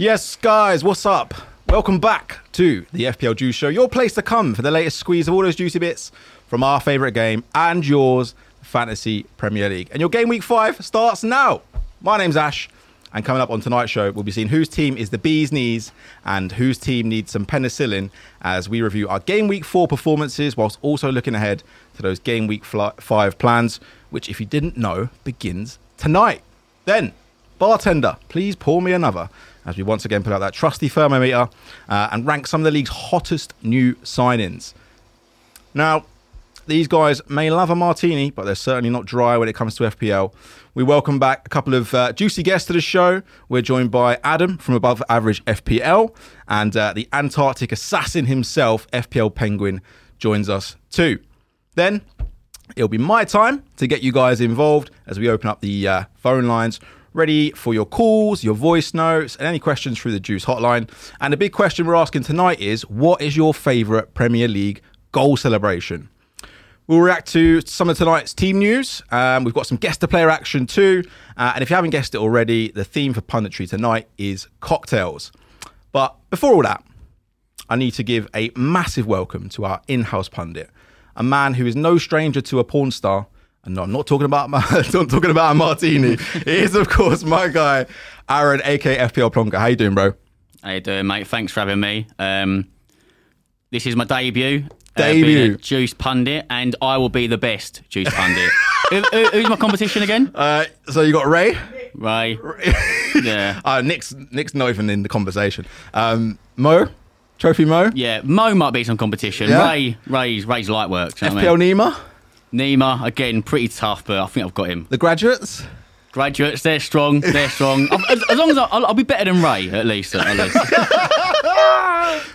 Yes, guys, what's up? Welcome back to the FPL Juice Show, your place to come for the latest squeeze of all those juicy bits from our favourite game and yours, Fantasy Premier League. And your game week 5 starts now. My name's Ash, and coming up on tonight's show, we'll be seeing whose team is the bee's knees and whose team needs some penicillin as we review our game week 4 performances whilst also looking ahead to those game week 5 plans, which, if you didn't know, begins tonight. Then, bartender, please pour me another, as we once again put out that trusty thermometer and rank some of the league's hottest new sign-ins. Now, these guys may love a martini, but they're certainly not dry when it comes to FPL. We welcome back a couple of juicy guests to the show. We're joined by Adam from Above Average FPL, and the Antarctic assassin himself, FPL Penguin, joins us too. Then, it'll be my time to get you guys involved as we open up the phone lines, ready for your calls, your voice notes, and any questions through the Juice hotline. And the big question we're asking tonight is, what is your favourite Premier League goal celebration? We'll react to some of tonight's team news. We've got some guest-to-player action too. And if you haven't guessed it already, the theme for punditry tonight is cocktails. But before all that, I need to give a massive welcome to our in-house pundit, a man who is no stranger to a porn star. And no, I'm not talking about a martini. It is, of course, my guy, Aaron, a.k.a. FPL Plonker. How you doing, bro? How you doing, mate? Thanks for having me. This is my debut. Being a Juice pundit, and I will be the best Juice pundit. Who's my competition again? So you got Ray. Ray. Yeah. Nick's not even in the conversation. Mo. Trophy Mo. Yeah, Mo might be some competition. Yeah. Ray's light work. You know FPL I mean? Nima, again, pretty tough, but I think I've got him. The graduates? They're strong. As long as I'll be better than Ray, at least.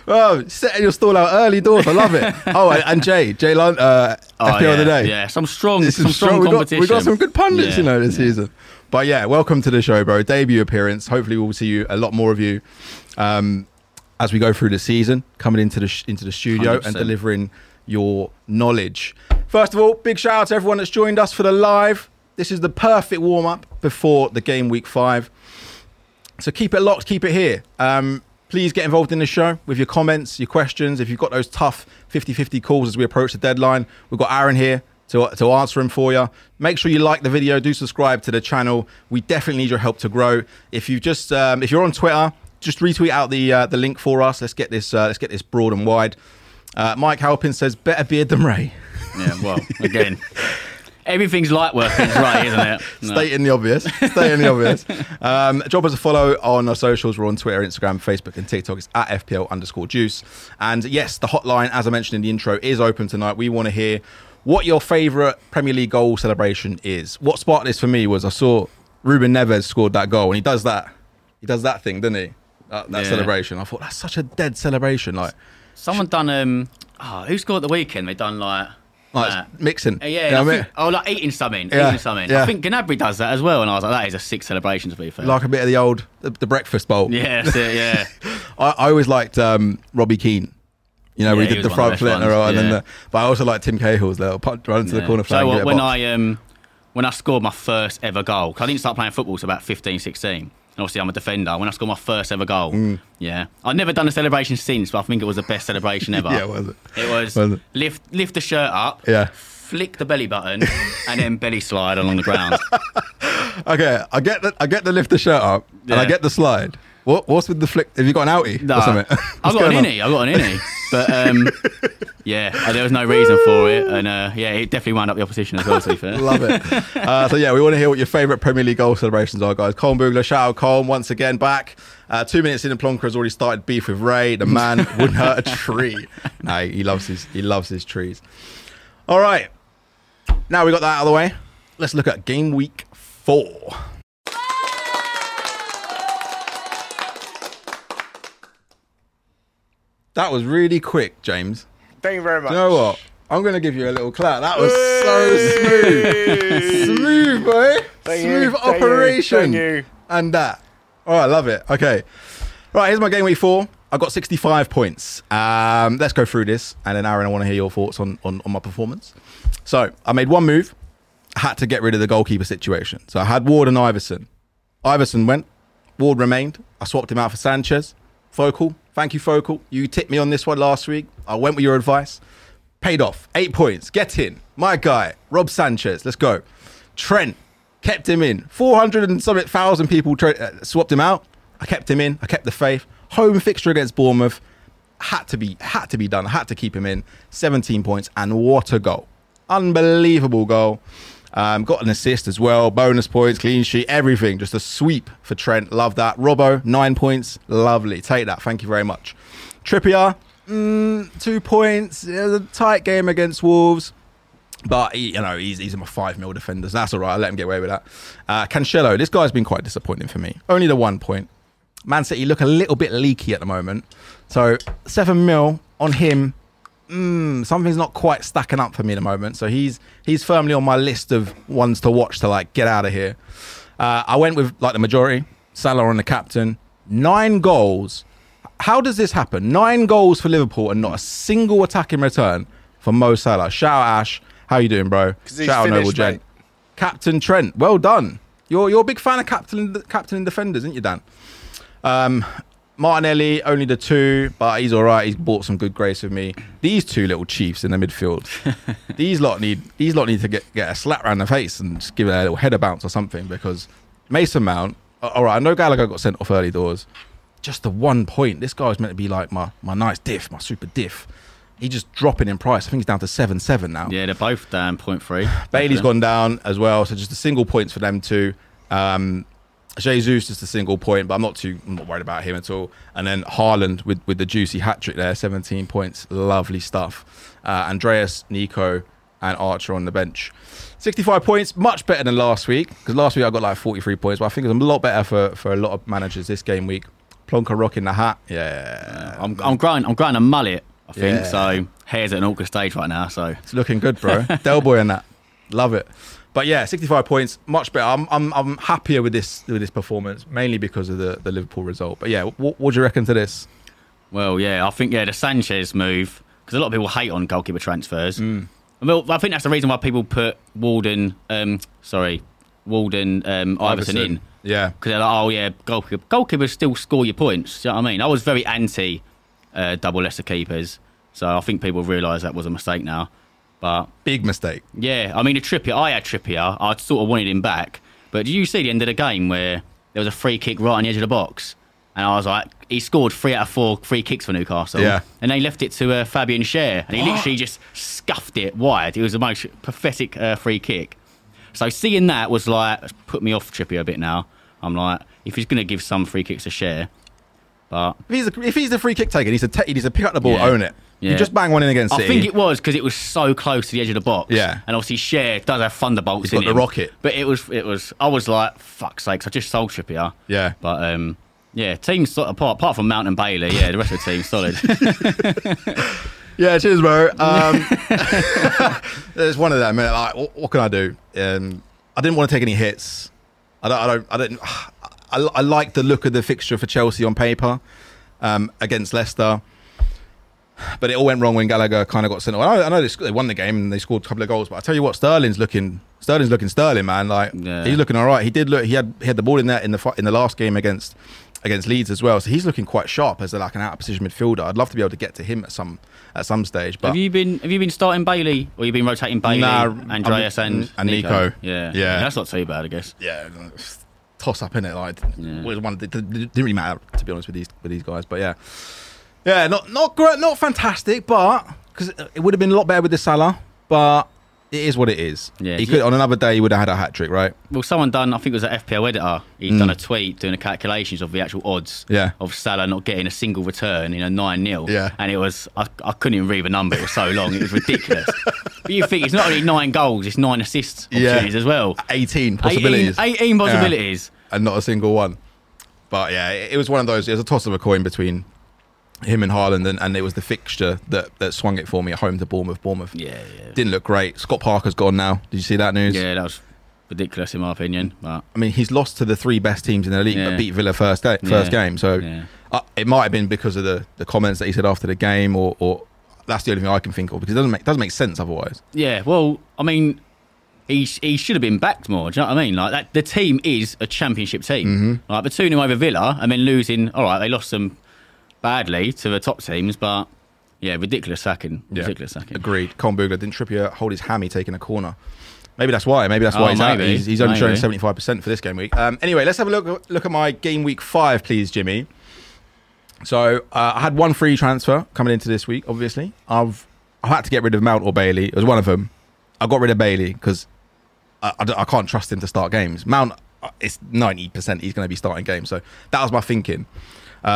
Oh, setting your stall out early doors. I love it. Oh, and Jay Lund, FPL of the day. Yeah, some strong competition. We've got some good pundits, this season. But yeah, welcome to the show, bro. Debut appearance. Hopefully we'll see you, a lot more of you, as we go through the season, coming into the studio 100%. And delivering your knowledge. First of all, big shout out to everyone that's joined us for the live. This is the perfect warm-up before the game week 5. So keep it locked, keep it here. Please get involved in the show with your comments, your questions. If you've got those tough 50-50 calls as we approach the deadline, we've got Aaron here to answer them for you. Make sure you like the video, do subscribe to the channel. We definitely need your help to grow. If you're on Twitter, just retweet out the link for us. Let's get this broad and wide. Mike Halpin says, better beard than Ray. Yeah, well, again, everything's light work, right, isn't it? No. Stay in the obvious. Drop us a follow on our socials. We're on Twitter, Instagram, Facebook, and TikTok. It's at FPL_Juice. And yes, the hotline, as I mentioned in the intro, is open tonight. We want to hear what your favourite Premier League goal celebration is. What sparked this for me was I saw Ruben Neves scored that goal, and he does that thing, doesn't he? That celebration. I thought, that's such a dead celebration, like... Someone done who scored at the weekend? They done like mixing. Like eating something. Yeah. I think Gnabry does that as well, and I was like, that is a sick celebration, to be fair. Like a bit of the old the breakfast bowl. Yeah, that's it, yeah. I always liked Robbie Keane. We did the front flip and but I also liked Tim Cahill's little punt run into the corner flag. So when I scored my first ever goal, because I didn't start playing football until about 15, 16. And obviously, I'm a defender. When I scored my first ever goal, I've never done a celebration since, but I think it was the best celebration ever. Yeah, was it? It was lift the shirt up, flick the belly button, and then belly slide along the ground. Okay, I get the lift the shirt up, and I get the slide. What's with the flick? Have you got an outie or something? I've got an innie. But there was no reason for it. And it definitely wound up the opposition as well, to be fair. Love it. We want to hear what your favourite Premier League goal celebrations are, guys. Colm Boogler, shout out Colm, once again back. 2 minutes in and Plonker has already started beef with Ray. The man wouldn't hurt a tree. No, he loves his trees. All right. Now we got that out of the way. Let's look at game week 4. That was really quick, James. Thank you very much. You know what? I'm going to give you a little clap. That was so smooth. Smooth, boy. Smooth operation. Thank you. And that. Oh, I love it. Okay. Right, here's my game week 4. I've got 65 points. Let's go through this. And then, Aaron, I want to hear your thoughts on my performance. So, I made one move. I had to get rid of the goalkeeper situation. So, I had Ward and Iverson. Iverson went. Ward remained. I swapped him out for Sanchez. Focal, thank you, Focal. You tipped me on this one last week. I went with your advice. Paid off. 8 points. Get in. My guy, Rob Sanchez. Let's go. Trent, kept him in. 400 and something thousand people swapped him out. I kept him in. I kept the faith. Home fixture against Bournemouth. Had to be done. Had to keep him in. 17 points. And what a goal. Unbelievable goal. Got an assist as well. Bonus points, clean sheet, everything. Just a sweep for Trent. Love that. Robbo, 9 points. Lovely. Take that. Thank you very much. Trippier, 2 points. It was a tight game against Wolves. But, he's in my 5 mil defenders. That's all right. I'll let him get away with that. Cancelo, this guy's been quite disappointing for me. Only the 1 point. Man City look a little bit leaky at the moment. So, 7 mil on him. Something's not quite stacking up for me at the moment. So he's firmly on my list of ones to watch to get out of here. I went with the majority. Salah on the captain. 9 goals. How does this happen? 9 goals for Liverpool and not a single attack in return for Mo Salah. Shout out Ash. How you doing, bro? Shout out Noble Jen. Captain Trent. Well done. You're a big fan of captain and defenders, isn't you, Dan? Martinelli, only the 2, but he's all right. He's bought some good grace with me. These two little chiefs in the midfield, these lot need to get a slap round the face and just give it a little header bounce or something, because Mason Mount, all right, I know Gallagher got sent off early doors. Just the 1 point. This guy was meant to be my nice diff, my super diff. He's just dropping in price. I think he's down to 7.7 now. Yeah, they're both down 0.3. Bailey's gone down as well, so just the single points for them too. Jesus, just a single point, but I'm not worried about him at all. And then Haaland with the juicy hat-trick there, 17 points. Lovely stuff. Andreas, Nico, and Archer on the bench. 65 points, much better than last week, because last week I got 43 points, but I think it was a lot better for a lot of managers this game week. Plonker rocking the hat. Yeah. I'm growing a mullet, I think, yeah. So hair's at an awkward stage right now. So it's looking good, bro. Del Boy and that. Love it. But yeah, 65 points, much better. I'm happier with this performance, mainly because of the Liverpool result. But yeah, what do you reckon to this? Well, yeah, I think the Sanchez move, because a lot of people hate on goalkeeper transfers. I think that's the reason why people put Iverson in. Yeah, because they're like, oh yeah, goalkeepers still score your points. Do you know what I mean? I was very anti double lesser keepers, so I think people realise that was a mistake now. But big mistake. Yeah, I mean, I had Trippier. I sort of wanted him back. But did you see the end of the game where there was a free kick right on the edge of the box? And I was like, he scored 3 out of 4 free kicks for Newcastle. Yeah. And they left it to Fabian Schär. And he literally just scuffed it wide. It was the most pathetic free kick. So seeing that was put me off Trippier a bit now. I'm like, if he's going to give some free kicks to Schär. But if he's the free kick taker, he needs to pick up the ball, own it. Yeah. You just bang one in against City. I think it was because it was so close to the edge of the box. Yeah. And obviously Schär does have thunderbolts in him. He's got the rocket. But it was. I was like, fuck's sakes, I just sold Trippier. Yeah. But yeah, team's apart from Mount and Bailey, yeah, the rest of the team's solid. Yeah, cheers, bro. There's one of them. What can I do? I didn't want to take any hits. I like the look of the fixture for Chelsea on paper against Leicester. But it all went wrong when Gallagher kind of got sent off. I know they won the game and they scored a couple of goals, but I tell you what, Sterling's looking Sterling, man. He's looking all right. He had the ball in there in the last game against Leeds as well. So he's looking quite sharp as an out of position midfielder. I'd love to be able to get to him at some stage. But have you been starting Bailey, or you've been rotating Bailey, Andreas and Nico? Yeah, that's not too bad, I guess. Yeah. Toss up in it, it didn't really matter, to be honest, with these guys. But yeah, not great, not fantastic, but because it would have been a lot better with the Salah. But it is what it is. Yeah, he could on another day he would have had a hat trick, right? Well, someone done, I think it was an FPL editor. He'd done a tweet doing the calculations of the actual odds of Salah not getting a single return in a 9-0. Yeah, and it was I couldn't even read the number. It was so long, it was ridiculous. But you think it's not only 9 goals, it's 9 assists opportunities as well. 18 possibilities. 18 possibilities. Yeah. And not a single one. But yeah, it was one of those. It was a toss of a coin between him and Haaland, and it was the fixture that swung it for me at home to Bournemouth. Yeah. Didn't look great. Scott Parker's gone now. Did you see that news? Yeah, that was ridiculous in my opinion. But I mean, he's lost to the 3 best teams in the league, but beat Villa first game. So it might have been because of the comments that he said after the game, or that's the only thing I can think of, because it doesn't make sense otherwise. Yeah, well, I mean, He should have been backed more. Do you know what I mean? Like that, the team is a championship team. Mm-hmm. Like between him over Villa and then losing. All right, they lost them badly to the top teams, but yeah, ridiculous sacking. Yeah. Ridiculous sacking. Agreed. Colin Bugler, didn't Trippier hold his hammy taking a corner? Maybe that's why. Maybe that's why he's out. He's only showing 75% for this game week. Anyway, let's have a look at my game week 5, please, Jimmy. So I had one free transfer coming into this week. Obviously, I had to get rid of Mount or Bailey. It was one of them. I got rid of Bailey because I can't trust him to start games. Mount, it's 90% he's going to be starting games. So that was my thinking. So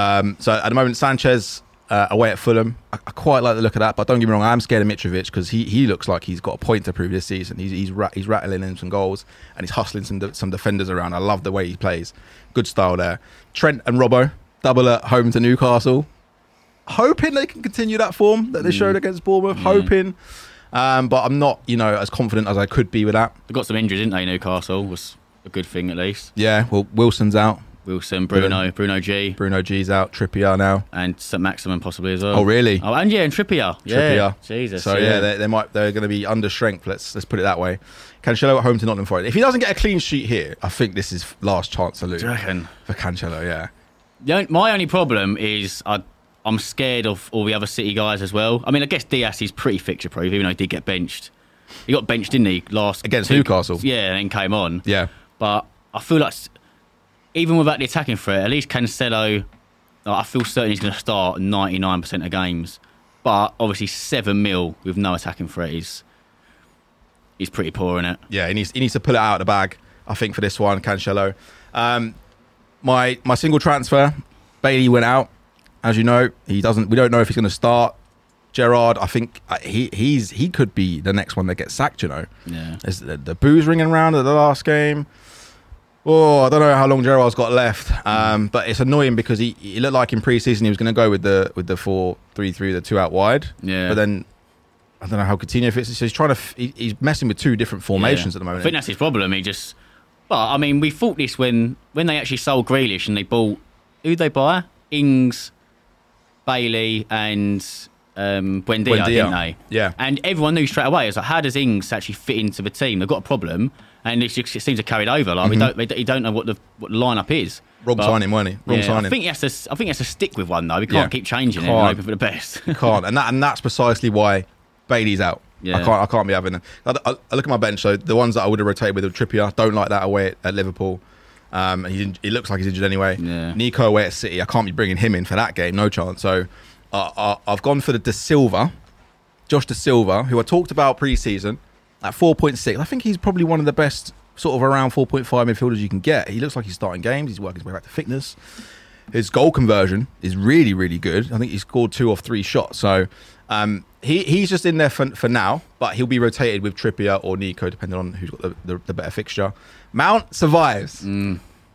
at the moment, Sanchez away at Fulham. I quite like the look of that, but don't get me wrong, I'm scared of Mitrovic because he looks like he's got a point to prove this season. He's rattling in some goals and he's hustling some defenders around. I love the way he plays. Good style there. Trent and Robbo. Double at home to Newcastle. Hoping they can continue that form that they showed against Bournemouth. Yeah. Hoping. But I'm not, as confident as I could be with that. They got some injuries, didn't they, Newcastle? Was a good thing, at least. Yeah, well, Wilson's out. Wilson, Bruno G. Bruno G's out. Trippier now. And St Maximin possibly as well. Oh, really? Oh, and Trippier. Yeah. Jesus. So, they're going to be under strength. Let's put it that way. Cancelo at home to Nottingham Forest. If he doesn't get a clean sheet here, I think this is last chance to lose. Do you reckon? For Cancelo, yeah. My only problem is I'm scared of all the other City guys as well. I mean, I guess Diaz is pretty fixture-proof, even though he did get benched. He got benched, didn't he, last... Against Newcastle. Yeah, and then came on. Yeah. But I feel like, even without the attacking threat, at least Cancelo, I feel certain he's going to start 99% of games. But, obviously, 7 mil with no attacking threat is pretty poor, isn't it? Yeah, he needs to pull it out of the bag, I think, for this one, Cancelo. My single transfer, Bailey went out. As you know, he doesn't. We don't know if he's going to start. Gerrard, I think he could be the next one that gets sacked. Yeah. The boo's ringing around at the last game. Oh, I don't know how long Gerrard's got left. But it's annoying because he looked like in pre-season he was going to go with the 4-3-3, the 2 out wide. Yeah. But then I don't know how Coutinho fits. So he's trying to. He's messing with two different formations at the moment. I think that's his problem. He just. Well, I mean, we thought this when they actually sold Grealish and they bought... Who'd they buy? Ings, Bailey and Buendia, didn't they? Yeah. And everyone knew straight away. It was like, how does Ings actually fit into the team? They've got a problem and it seems to have carried over. Like, we don't know what the lineup is. Wrong signing, weren't he? Wrong signing. I think he has to stick with one, though. We can't keep changing it and hoping for the best. Can't. And that's precisely why Bailey's out. Yeah. I can't be having them. I look at my bench, so the ones that I would have rotated with Trippier, don't like that away at Liverpool. He looks like he's injured anyway. Yeah. Nico away at City, I can't be bringing him in for that game, no chance. So I've gone for the De Silva, Josh De Silva, who I talked about pre-season at 4.6. I think he's probably one of the best sort of around 4.5 midfielders you can get. He looks like he's starting games, he's working his way back to fitness. His goal conversion is really, really good. I think he scored 2 of 3 shots. So he's just in there for now, but he'll be rotated with Trippier or Nico, depending on who's got the better fixture. Mount survives.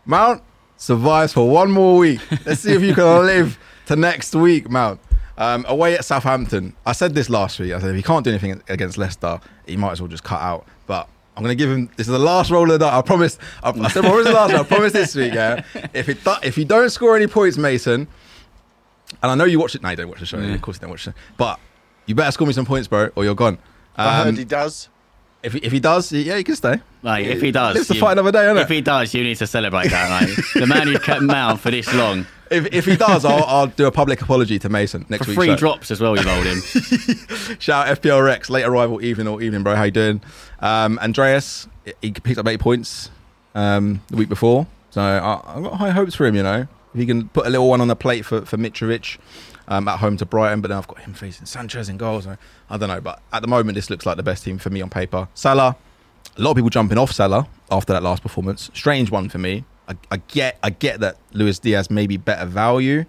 Mount survives for one more week. Let's see if you can live to next week, Mount. Away at Southampton. I said this last week. I said, if he can't do anything against Leicester, he might as well just cut out. But I'm going to give him... This is the last roll of the dice. I promise. I said, what was the last one? I promise this week, yeah? If you don't score any points, Mason... And I know you watch it. No, you don't watch the show. Yeah. Of course you don't watch it. But you better score me some points, bro, or you're gone. I heard he does. If he does, yeah, he can stay. Like, if he does... Lives to fight another day, isn't it? If he does, you need to celebrate that, mate. The man who's kept Mount for this long. If he does, I'll do a public apology to Mason next week. Free drops as well, you rolled in. Shout out FPL Rex, late arrival, evening, bro. How you doing? Andreas, he picked up 8 points the week before. So I've got high hopes for him, If he can put a little one on the plate for Mitrovic at home to Brighton. But then I've got him facing Sanchez in goals. I don't know. But at the moment, this looks like the best team for me on paper. Salah, a lot of people jumping off Salah after that last performance. Strange one for me. I get that Luis Diaz may be better value,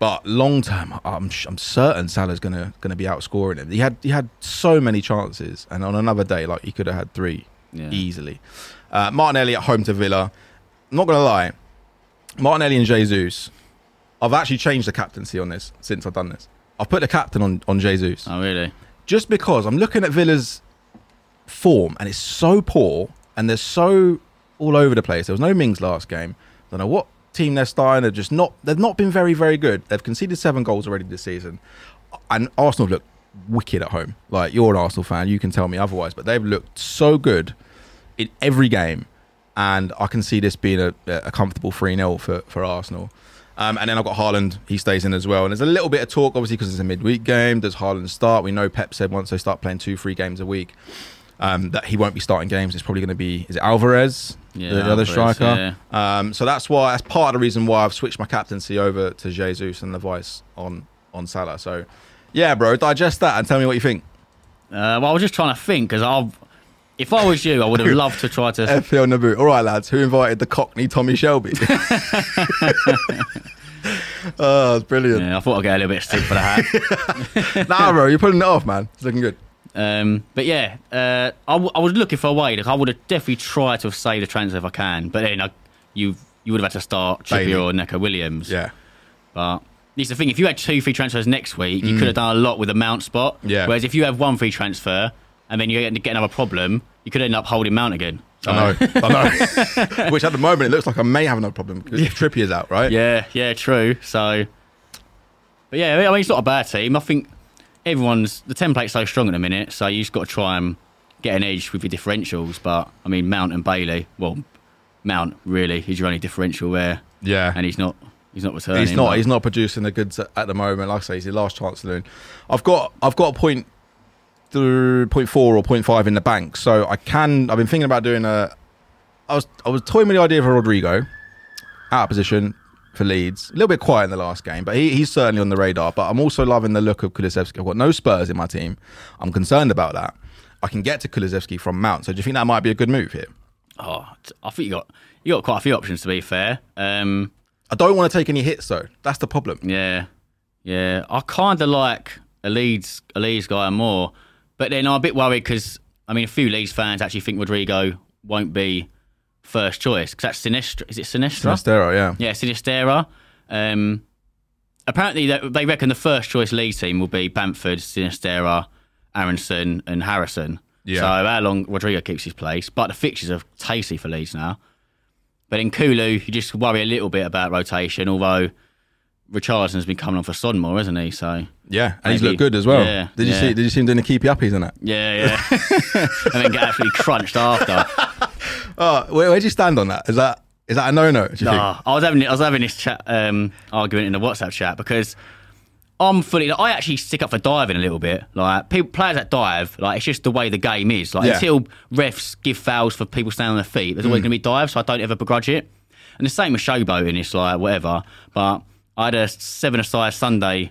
but long term, I'm certain Salah's gonna be outscoring him. He had so many chances, and on another day, like he could have had 3 easily. Martinelli at home to Villa. I'm not gonna lie, Martinelli and Jesus. I've actually changed the captaincy on this since I've done this. I've put the captain on Jesus. Oh really? Just because I'm looking at Villa's form and it's so poor and they're so all over the place. There was no Mings last game. I don't know what team they're starting. They've not been very, very good. They've conceded 7 goals already this season. And Arsenal look wicked at home. Like, you're an Arsenal fan, you can tell me otherwise, but they've looked so good in every game, and I can see this being a comfortable 3-0 for Arsenal. And then I've got Haaland, he stays in as well. And there's a little bit of talk, obviously, because it's a midweek game. Does Haaland start? We know Pep said once they start playing 2-3 games a week, that he won't be starting games. It's probably going to be, is it Alvarez, the other striker? Yeah. So that's why, that's part of the reason why I've switched my captaincy over to Jesus and Levice on Salah. So yeah, bro, digest that and tell me what you think. Well, I was just trying to think, because if I was you, I would have loved to try to... FPL Naboo. All right, lads, who invited the Cockney Tommy Shelby? Oh, it's brilliant. Yeah, I thought I'd get a little bit of stick for the hat. Nah, bro, you're pulling it off, man. It's looking good. But yeah, I was looking for a way. Like, I would have definitely tried to have saved a transfer if I can, but then you would have had to start Bailey. Chippy or Neco Williams. Yeah. But it's the thing, if you had 2 free transfers next week, you could have done a lot with the Mount spot. Yeah. Whereas if you have 1 free transfer... and then you get another problem, you could end up holding Mount again. I know. Which at the moment, it looks like I may have another problem because Trippier is out, right? Yeah, true. So, but yeah, I mean, it's not a bad team. I think the template's so strong at the minute, so you just got to try and get an edge with your differentials. But, I mean, Mount and Bailey, well, Mount really is your only differential there. Yeah. And he's not returning. He's not producing the goods at the moment. Like I say, he's your last chance to learn. I've got a point... through 0.4 or 0.5 in the bank, so I've been thinking about doing I was toying with the idea of a Rodrigo out of position for Leeds, a little bit quiet in the last game, but he's certainly on the radar. But I'm also loving the look of Kulusevski. I've got no Spurs in my team, I'm concerned about that. I can get to Kulusevski from Mount, so do you think that might be a good move here? Oh, I think you got quite a few options, to be fair. I don't want to take any hits though, that's the problem. Yeah I kind of like a Leeds guy more. But then I'm a bit worried because, I mean, a few Leeds fans actually think Rodrigo won't be first choice because that's Sinistra. Is it Sinistra? Sinistera, yeah. Yeah, Sinistera. Apparently, they reckon the first choice Leeds team will be Bamford, Sinistera, Aronson and Harrison. Yeah. So how long Rodrigo keeps his place. But the fixtures are tasty for Leeds now. But in Kulu, you just worry a little bit about rotation, although... Richarlison's been coming on for Son more, hasn't he? So yeah, and he's looked good as well. Yeah, Did you see him doing the keepy uppies in that? Yeah. And then get actually crunched after. Oh, where do you stand on that? Is that a no-no? No, I was having this chat argument in the WhatsApp chat because I actually stick up for diving a little bit. Like players that dive, like it's just the way the game is. Like until refs give fouls for people standing on their feet, there's always going to be dives. So I don't ever begrudge it. And the same with showboating. It's like whatever, but. I had a 7-a-side Sunday.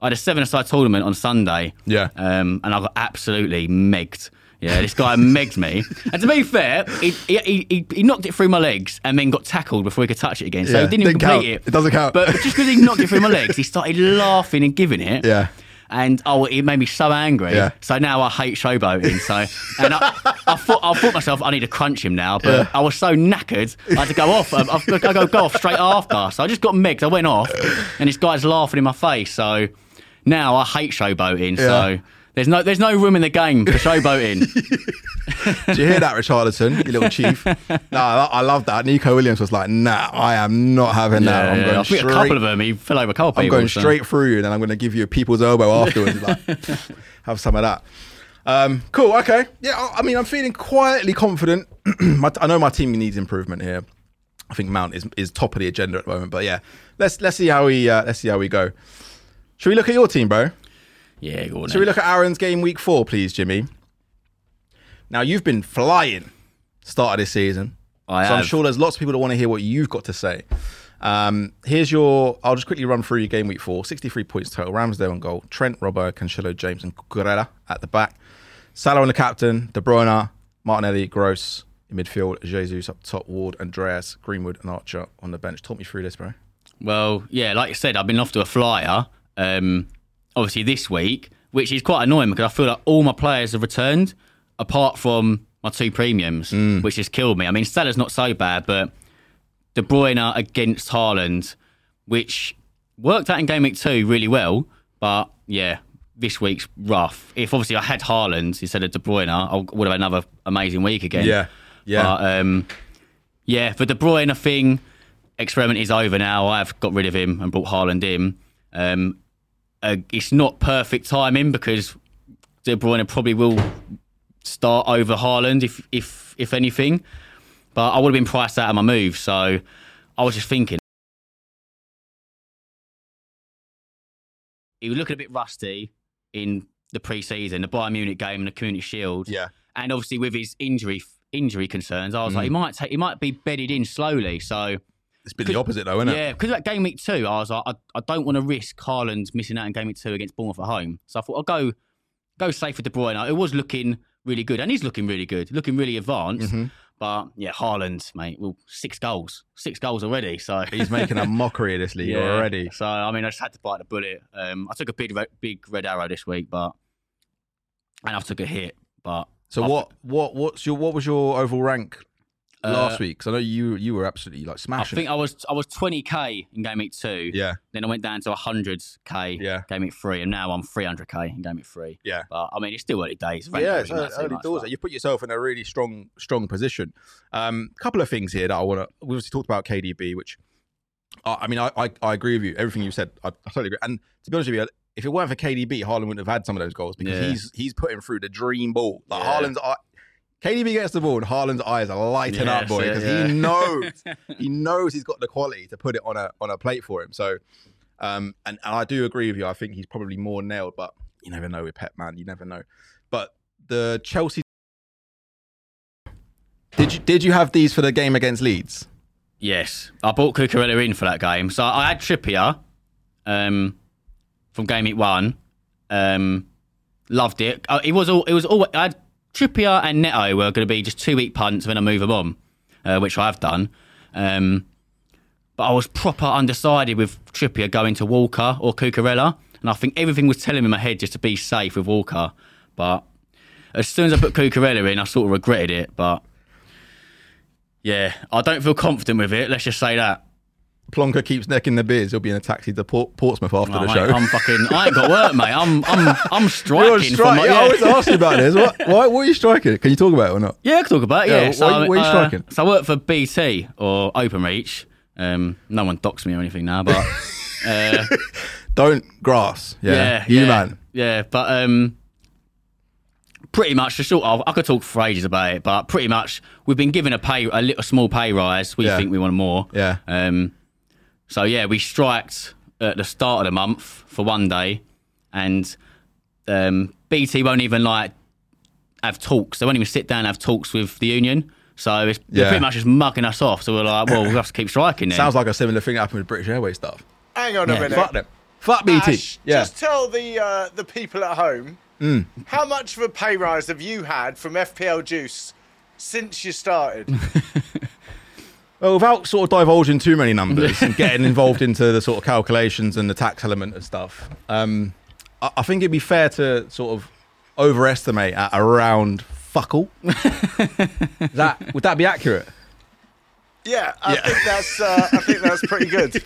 I had a 7-a-side tournament on Sunday. Yeah. And I got absolutely megged. Yeah, this guy megged me. And to be fair, he knocked it through my legs and then got tackled before he could touch it again. So he didn't even complete count. It. It doesn't count. But just because he knocked it through my legs, he started laughing and giving it. Yeah. And it made me so angry. Yeah. So now I hate showboating. So and I thought myself I need to crunch him now, but I was so knackered I had to go off. I go off straight after. So I just got migged. I went off, and this guy's laughing in my face. So now I hate showboating. Yeah. So there's no room in the game for showboating. Do you hear that, Richarlison, you little chief? No, I love that. Nico Williams was like, nah, I am not having that. I'm going straight. A couple of them, he fell over a couple. I'm going straight through you, and then I'm going to give you a people's elbow afterwards. Like, have some of that. Cool, okay. Yeah, I mean, I'm feeling quietly confident. I know my team needs improvement here. I think Mount is top of the agenda at the moment, but yeah, let's see how we go. Should we look at your team, bro? Yeah, go on. Should we look at Aaron's game week 4, please, Jimmy? Now, you've been flying start of this season. I have. I'm sure there's lots of people that want to hear what you've got to say. I'll just quickly run through your game week 4. 63 points total. Ramsdale on goal. Trent, Robbo, Cancelo, James and Cucurella at the back. Salah on the captain. De Bruyne, Martinelli, Gross in midfield. Jesus up top. Ward, Andreas, Greenwood and Archer on the bench. Talk me through this, bro. Well, yeah, like you said, I've been off to a flyer. Obviously this week, which is quite annoying because I feel like all my players have returned. Apart from my 2 premiums, which has killed me. I mean, Salah's not so bad, but De Bruyne against Haaland, which worked out in Game Week 2 really well. But, yeah, this week's rough. If, obviously, I had Haaland instead of De Bruyne, I would have had another amazing week again. Yeah. But, for De Bruyne experiment is over now. I've got rid of him and brought Haaland in. it's not perfect timing because De Bruyne probably will start over Haaland if anything. But I would have been priced out of my move, so I was just thinking. He was looking a bit rusty in the pre-season, the Bayern Munich game and the Community Shield. Yeah. And obviously with his injury concerns, I was like, he might be bedded in slowly. So it's been the opposite though, isn't it? Yeah, because like game week 2, I was like, I don't want to risk Haaland missing out in game week 2 against Bournemouth at home. So I thought I'll go safe with De Bruyne. It was looking really good, and he's looking really good, looking really advanced. Mm-hmm. But yeah, Haaland, mate, well, 6 goals already. So he's making a mockery of this league already. So I mean, I just had to bite the bullet. I took a big red arrow this week, and I took a hit. But so what was your overall rank last week? Because I know you were absolutely like smashing. I think I was 20k in game week 2. Yeah. Then I went down to 100k. Yeah. Game week 3, and now I'm 300k in game week 3. Yeah. But I mean, it's still early days. Yeah, it's early doors. You put yourself in a really strong position. Couple of things here that I want to. We obviously talked about KDB, which I mean, I agree with you. Everything you said, I totally agree. And to be honest with you, if it weren't for KDB, Haaland wouldn't have had some of those goals because he's putting through the dream ball. Like Haaland's. KDB gets the ball and Haaland's eyes are lighting up, boy, because he knows he's got the quality to put it on a plate for him. So, and I do agree with you. I think he's probably more nailed, but you never know with Pep, man. You never know. But the Chelsea, did you have these for the game against Leeds? Yes, I bought Cucurella in for that game. So I had Trippier from game week 1. Loved it. I had Trippier and Neto were going to be just 2-week punts when I move them on, which I have done. But I was proper undecided with Trippier going to Walker or Cucurella. And I think everything was telling me in my head just to be safe with Walker. But as soon as I put Cucurella in, I sort of regretted it. But yeah, I don't feel confident with it. Let's just say that. Plonker keeps necking the beers. He'll be in a taxi to Portsmouth after the show. I ain't got work, mate. I'm striking. Yeah, I always ask you about this. What are you striking? Can you talk about it or not? Yeah, I can talk about it. Yeah. What are you striking? So I work for BT or Openreach. No one docks me or anything now, but don't grass. Yeah, you man. Yeah, but pretty much the short of, I could talk for ages about it, but pretty much we've been given a small pay rise. We think we want more. Yeah. So, yeah, we striked at the start of the month for one day, and BT won't even, have talks. They won't even sit down and have talks with the union. So they're pretty much just mugging us off. So we're like, well, we'll have to keep striking then. Sounds like a similar thing that happened with British Airways stuff. Hang on a minute. Fuck them. Fuck BT. Ash, just tell the people at home, how much of a pay rise have you had from FPL Juice since you started? Well, without sort of divulging too many numbers and getting involved into the sort of calculations and the tax element and stuff, I think it'd be fair to sort of overestimate at around fuck all. Would that be accurate? Yeah, I think that's pretty good.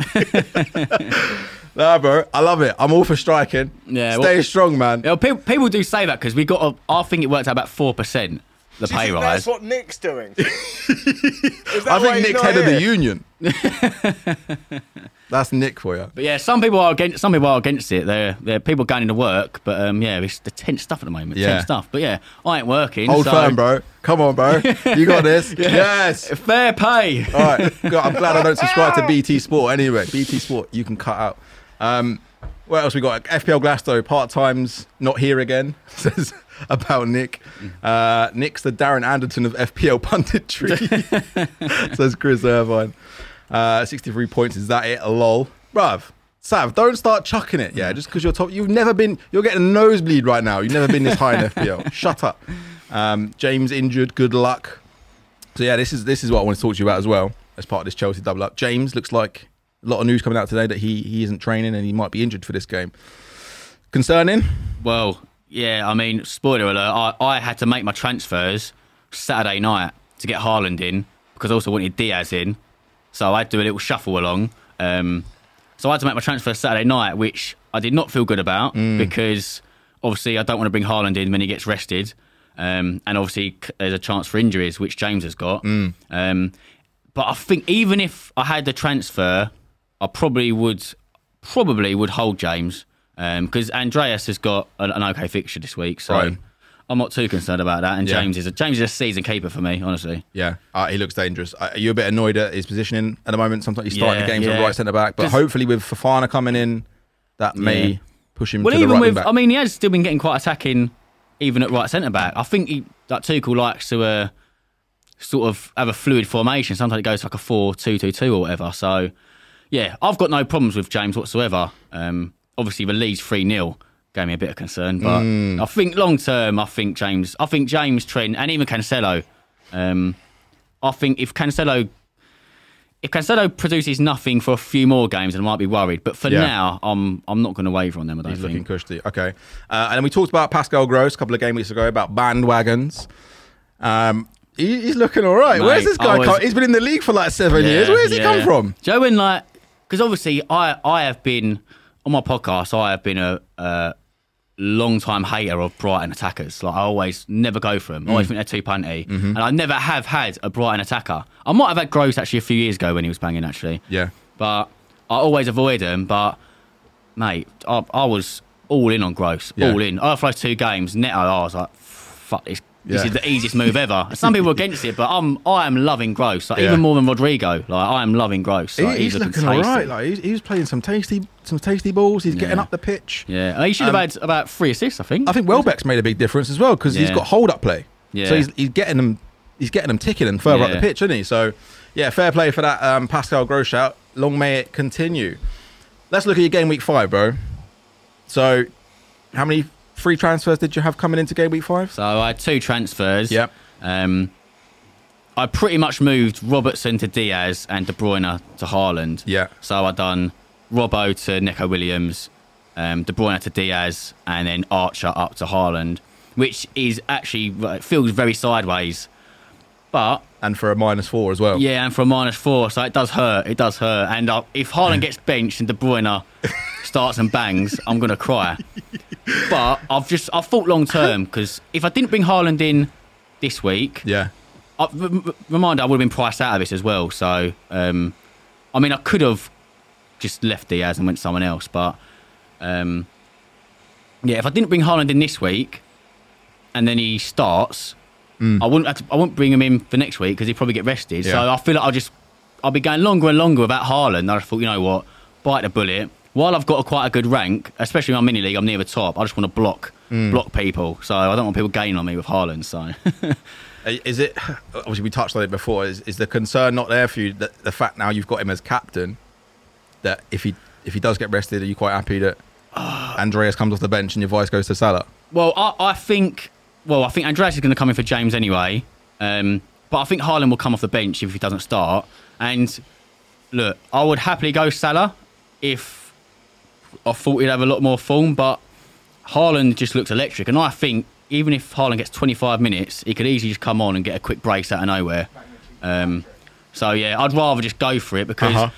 Nah, bro, I love it. I'm all for striking. Yeah, stay strong, man. You know, people do say that because we got. I think it worked out about 4%. The pay rise. That's what Nick's doing. I think Nick's head of the union. That's Nick for you. But yeah, some people are against it. They're people going into work, but it's the tense stuff at the moment. Yeah. Tense stuff. But yeah, I ain't working. Hold firm, bro. Come on, bro. You got this. Yes. Fair pay. All right. God, I'm glad I don't subscribe to BT Sport anyway. BT Sport, you can cut out. What else we got? FPL Glasto, part-time's not here again, says about Nick. Nick's the Darren Anderton of FPL punditry, says Chris Irvine. 63 points, is that it? Lol. Bruv, Sav, don't start chucking it, just because you're top. You're getting a nosebleed right now. You've never been this high in FPL. Shut up. James injured, good luck. So yeah, this is what I want to talk to you about as well, as part of this Chelsea double up. James looks like... A lot of news coming out today that he isn't training and he might be injured for this game. Concerning? Well, yeah, I mean, spoiler alert, I had to make my transfers Saturday night to get Haaland in because I also wanted Diaz in. So I had to do a little shuffle along. So I had to make my transfers Saturday night, which I did not feel good about because obviously I don't want to bring Haaland in when he gets rested. And obviously there's a chance for injuries, which James has got. But I think even if I had the transfer... I probably would hold James because Andreas has got an okay fixture this week, so right. I'm not too concerned about that. And James is a season keeper for me, honestly. Yeah, he looks dangerous. Are you a bit annoyed at his positioning at the moment? Sometimes he's starting the games on the right centre back, but hopefully with Fofana coming in, that may push him to the right back. I mean, he has still been getting quite attacking, even at right centre back. I think Tuchel likes to sort of have a fluid formation. Sometimes it goes like a 4-2-2-2 or whatever. So, yeah, I've got no problems with James whatsoever. Obviously, the Leeds 3-0 gave me a bit of concern, but I think long term, I think James, Trent, and even Cancelo. I think if Cancelo produces nothing for a few more games, then I might be worried. But for now, I'm not going to waver on them. He's looking cushy. Okay, and then we talked about Pascal Gross a couple of game weeks ago about bandwagons. He's looking all right. Mate, where's this guy? He's been in the league for like 7 years. Where's he come from? Joe, and because obviously I have been on my podcast. I have been a long-time hater of Brighton attackers. Like, I always never go for them. I always think they're too punty. Mm-hmm. And I never have had a Brighton attacker. I might have had Gross, actually, a few years ago when he was banging, actually. Yeah. But I always avoid him. But, mate, I was all in on Gross. Yeah. All in. After those two games, Neto, I was like, fuck, this is the easiest move ever. Some people are against it, but I am loving Gross. Like, even more than Rodrigo. Like, I am loving Gross. Like, he's looking all right. Like, he was playing some tasty balls. He's getting up the pitch. Yeah, he should have had about 3 assists, I think. I think Welbeck's made a big difference as well, because he's got hold-up play. Yeah. So he's getting them ticking and further up the pitch, isn't he? So, yeah, fair play for that Pascal Gross shout. Long may it continue. Let's look at your game week 5, bro. So, how many free transfers did you have coming into game week 5? So I had 2 transfers. Yep. I pretty much moved Robertson to Diaz and De Bruyne to Haaland. Yeah. So I done Robbo to Neco Williams, De Bruyne to Diaz, and then Archer up to Haaland, which is actually feels very sideways. But and for a -4 as well. Yeah, and for a -4, so it does hurt. It does hurt. And if Haaland gets benched and De Bruyne starts and bangs, I'm gonna cry. But I thought long term, because if I didn't bring Haaland in this week, I would have been priced out of this as well. So I mean, I could have just left Diaz and went someone else, but if I didn't bring Haaland in this week and then he starts, I wouldn't bring him in for next week because he'd probably get rested. Yeah. So I feel like I'll be going longer and longer without Haaland. I thought, you know what, bite the bullet. While I've got quite a good rank, especially in my mini league, I'm near the top. I just want to block people, so I don't want people gaining on me with Haaland. So, is it? Obviously, we touched on it before. Is the concern not there for you? The fact now you've got him as captain, that if he does get rested, are you quite happy that Andreas comes off the bench and your vice goes to Salah? Well, I think Andreas is going to come in for James anyway, but I think Haaland will come off the bench if he doesn't start. And look, I would happily go Salah if I thought he'd have a lot more form, but Haaland just looks electric. And I think even if Haaland gets 25 minutes, he could easily just come on and get a quick brace out of nowhere. So, yeah, I'd rather just go for it because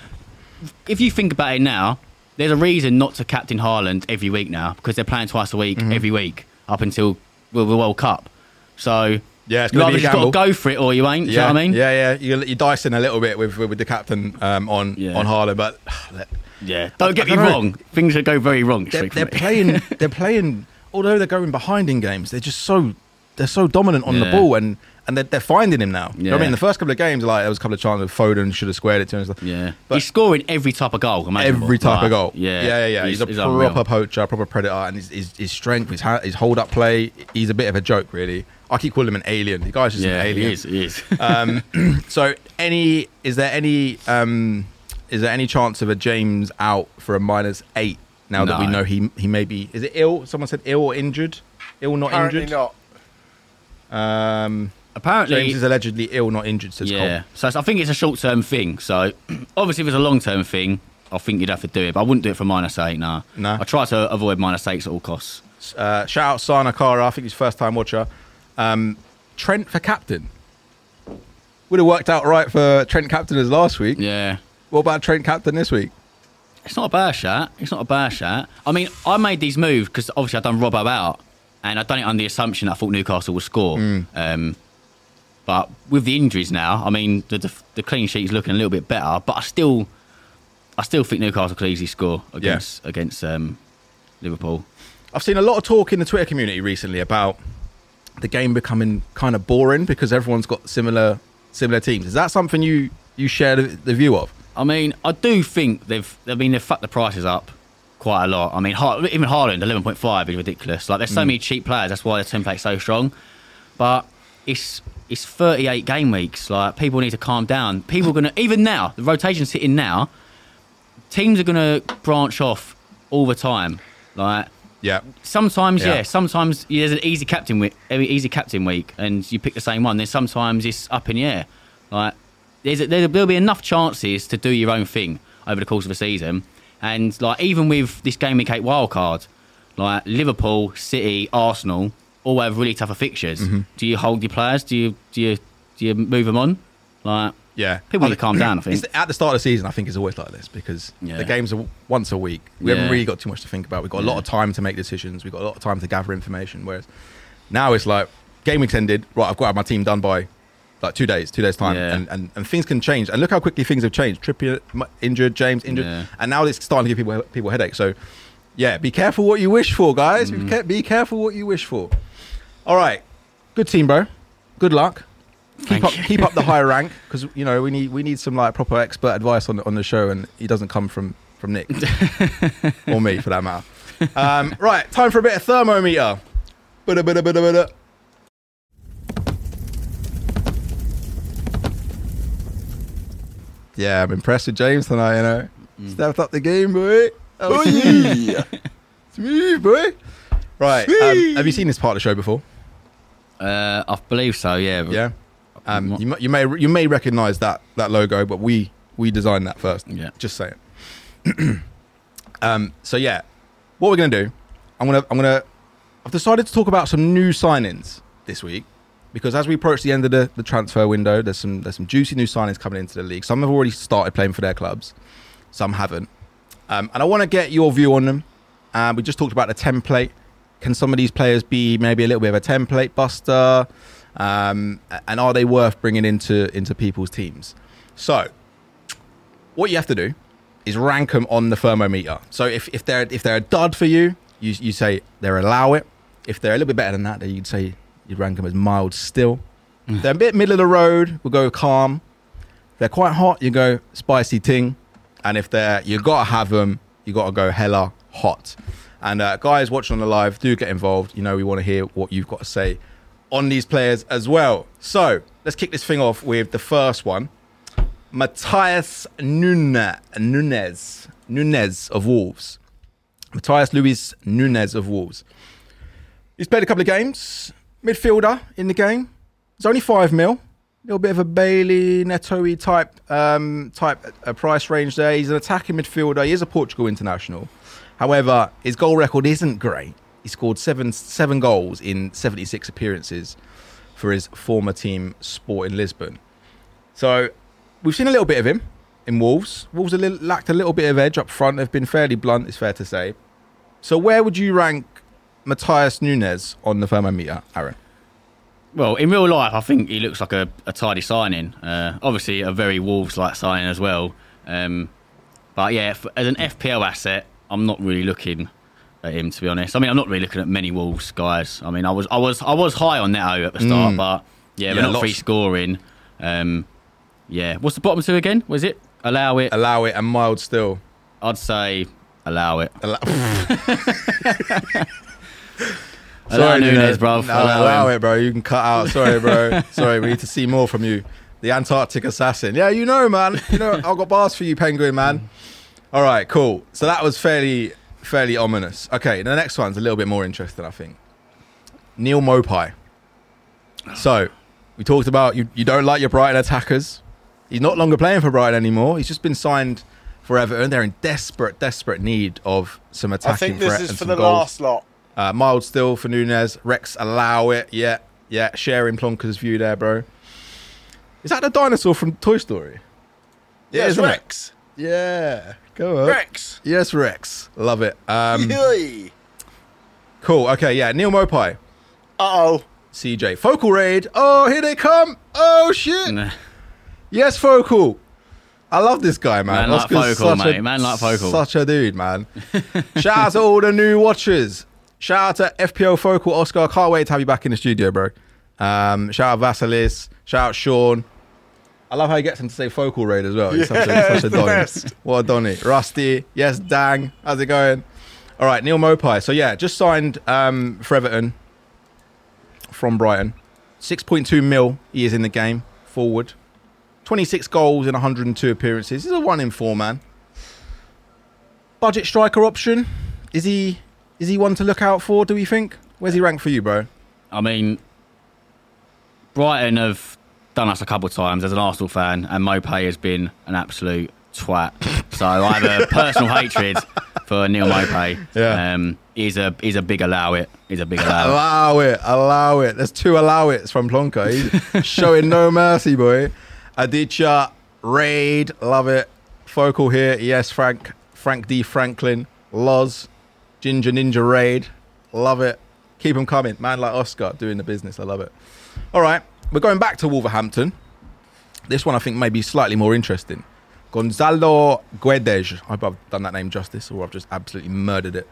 if you think about it now, there's a reason not to captain Haaland every week now because they're playing twice a week every week up until the World Cup. So, yeah, it's going to be a gamble. You've got to go for it or you ain't. Do you know what I mean? Yeah, yeah. You're dicing a little bit with the captain on Haaland, but... Yeah, don't get me wrong. Things that go very wrong. They're playing. They're playing. Although they're going behind in games, they're just so dominant on the ball, and they're finding him now. Yeah. You know what I mean, the first couple of games, like there was a couple of chances Foden should have squared it to him. And stuff. Yeah, but he's scoring every type of goal. Every type of goal. Yeah. He's a proper poacher, proper predator, and his strength, his hold up play. He's a bit of a joke, really. I keep calling him an alien. The guy's just an alien. He is. So, is there any chance of a James out for a -8 now that we know he may be... Is it ill? Someone said ill or injured? Ill, not injured? Apparently not. Apparently... James is allegedly ill, not injured, says Cole. Yeah, so I think it's a short-term thing. So, obviously, if it's a long-term thing, I think you'd have to do it. But I wouldn't do it for -8, nah. No. I try to avoid -8s at all costs. Shout out Sana Kara, I think he's first-time watcher. Trent for captain. Would have worked out right for Trent captain as last week. Yeah. What about Trent captain this week? It's not a bad shot. I mean, I made these moves because obviously I've done Robbo out and I've done it on the assumption that I thought Newcastle would score. But with the injuries now, I mean, the clean sheet's looking a little bit better, but I still think Newcastle could easily score against Liverpool. I've seen a lot of talk in the Twitter community recently about the game becoming kind of boring because everyone's got similar teams. Is that something you share the view of? I mean, I do think they've fucked the prices up quite a lot. I mean, even Haaland, 11.5 is ridiculous. Like, there's so many cheap players. That's why the template's so strong. But it's 38 game weeks. Like, people need to calm down. People are going to, even now, the rotation's sitting now, teams are going to branch off all the time. Like, yeah. Sometimes there's an easy captain week, and you pick the same one. Then sometimes it's up in the air. Like, there'll be enough chances to do your own thing over the course of a season. And like, even with this game week 8 wildcard, like Liverpool, City, Arsenal, all have really tougher fixtures. Mm-hmm. Do you hold your players? Do you move them on? Like, yeah, people need to calm down. I think at the start of the season, I think it's always like this because the games are once a week. We haven't really got too much to think about. We've got a lot of time to make decisions. We've got a lot of time to gather information. Whereas now it's like game week's ended. Right, I've got to have my team done by like two days time, and things can change. And look how quickly things have changed. Trippier injured, James injured, and now it's starting to give people headaches. So yeah, be careful what you wish for, guys. Mm. Be careful what you wish for. All right, good team, bro. Good luck. Keep up the high rank, because you know we need some like proper expert advice on the show, and it doesn't come from Nick or me for that matter. Right, time for a bit of thermometer. Ba-da-ba-da-ba-da-ba-da. Yeah, I'm impressed with James tonight. You know, stepped up the game, boy. Oh yeah, it's me, boy. Right, have you seen this part of the show before? I believe so. Yeah. Yeah. You may recognise that logo, but we designed that first. Yeah. Just saying. So yeah, what we're gonna do? I've decided to talk about some new signings this week because as we approach the end of the transfer window, there's some juicy new signings coming into the league. Some have already started playing for their clubs, some haven't, and I want to get your view on them. We just talked about the template. Can some of these players be maybe a little bit of a template buster? And are they worth bringing into people's teams? So what you have to do is rank them on the thermometer. So if they're a dud for you, you say they're allow it. If they're a little bit better than that, then you'd say you'd rank them as mild still. If they're a bit middle of the road, we'll go calm. If they're quite hot, you go spicy ting. And if they're, you got to have them, you got to go hella hot. And guys watching on the live, do get involved. You know, we want to hear what you've got to say on these players as well. So let's kick this thing off with the first one. Mathias Nunes of Wolves. Mathias Luis Nunes of Wolves. He's played a couple of games. Midfielder in the game. It's only 5 mil. A little bit of a Bailey, Neto-y type price range there. He's an attacking midfielder. He is a Portugal international. However, his goal record isn't great. He scored seven goals in 76 appearances for his former team, Sporting Lisbon. So we've seen a little bit of him in Wolves. Wolves lacked a little bit of edge up front. They've been fairly blunt, it's fair to say. So where would you rank Mathias Nunes on the thermometer, Aaron? Well, in real life, I think he looks like a tidy signing. Obviously, a very Wolves-like signing as well. But yeah, as an FPL asset, I'm not really looking at him, to be honest. I mean, I'm not really looking at many Wolves guys. I mean, I was high on Neto at the start, but we're not free scoring. What's the bottom two again? Was it allow it, and mild still? I'd say allow it. Sorry, Nunes, bro. Allow it, bro. You can cut out. Sorry, bro. Sorry, we need to see more from you. The Antarctic assassin. Yeah, you know, man. You know, I've got bars for you, Penguin, man. All right, cool. So that was fairly ominous. Okay, the next one's a little bit more interesting, I think. Neal Maupay. So we talked about you don't like your Brighton attackers. He's not longer playing for Brighton anymore. He's just been signed for Everton. They're in desperate need of some attacking threat. I think this is for the last lot. Mild still for Nunes. Rex allow it. Yeah. Sharing Plonker's view there, bro. Is that the dinosaur from Toy Story? Yeah, it's Rex. It? Yeah. Go on. Rex. Yes, Rex. Love it. Cool. Okay, yeah. Neal Maupay. Uh-oh. CJ. Focal raid. Oh, here they come. Oh, shit. Nah. Yes, Focal. I love this guy, man. Man like vocal, mate. Man like vocal. Such a dude, man. Shout out to all the new watchers. Shout out to FPL Focal Oscar. Can't wait to have you back in the studio, bro. Shout out Vasilis. Shout out Sean. I love how he gets him to say Focal Raid as well. He's such a don. What a donny. Rusty. Yes, Dang. How's it going? All right, Neil Mopai. So, yeah, just signed for Everton from Brighton. 6.2 mil he is in the game. Forward. 26 goals in 102 appearances. He's a 1 in 4, man. Budget striker option. Is he one to look out for, do we think? Where's he ranked for you, bro? I mean, Brighton have done us a couple of times as an Arsenal fan, and Mopay has been an absolute twat. So I have a personal hatred for Neil Mopay. Yeah. He's a big allow it. He's a big allow it. Allow it. There's 2 allow it's from Plonker. He's showing no mercy, boy. Aditya, Raid, love it. Focal here, yes, Frank D. Franklin, Loz, Ginger Ninja Raid, love it. Keep them coming. Man like Oscar doing the business, I love it. All right, we're going back to Wolverhampton. This one I think may be slightly more interesting. Gonzalo Guedes. I hope I've done that name justice or I've just absolutely murdered it.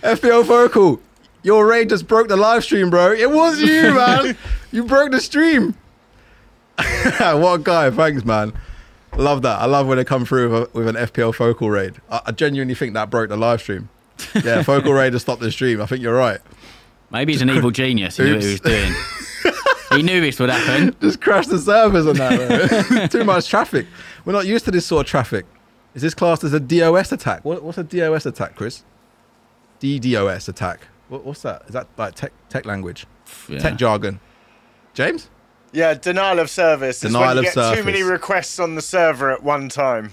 FPL Focal. Your raid just broke the live stream, bro. It was you, man. You broke the stream. What a guy. Thanks, man. Love that. I love when they come through with an FPL Focal raid. I genuinely think that broke the live stream. Yeah, Focal raid has stopped the stream. I think you're right. Maybe he's an evil genius. He knew what he was doing. He knew this would happen. Just crashed the servers on that, bro. Too much traffic. We're not used to this sort of traffic. Is this classed as a DOS attack? What's a DOS attack, Chris? DDoS attack. What's that? Is that like tech language? Yeah. Tech jargon. James? Yeah, denial of service. Denial of service. Too many requests on the server at one time.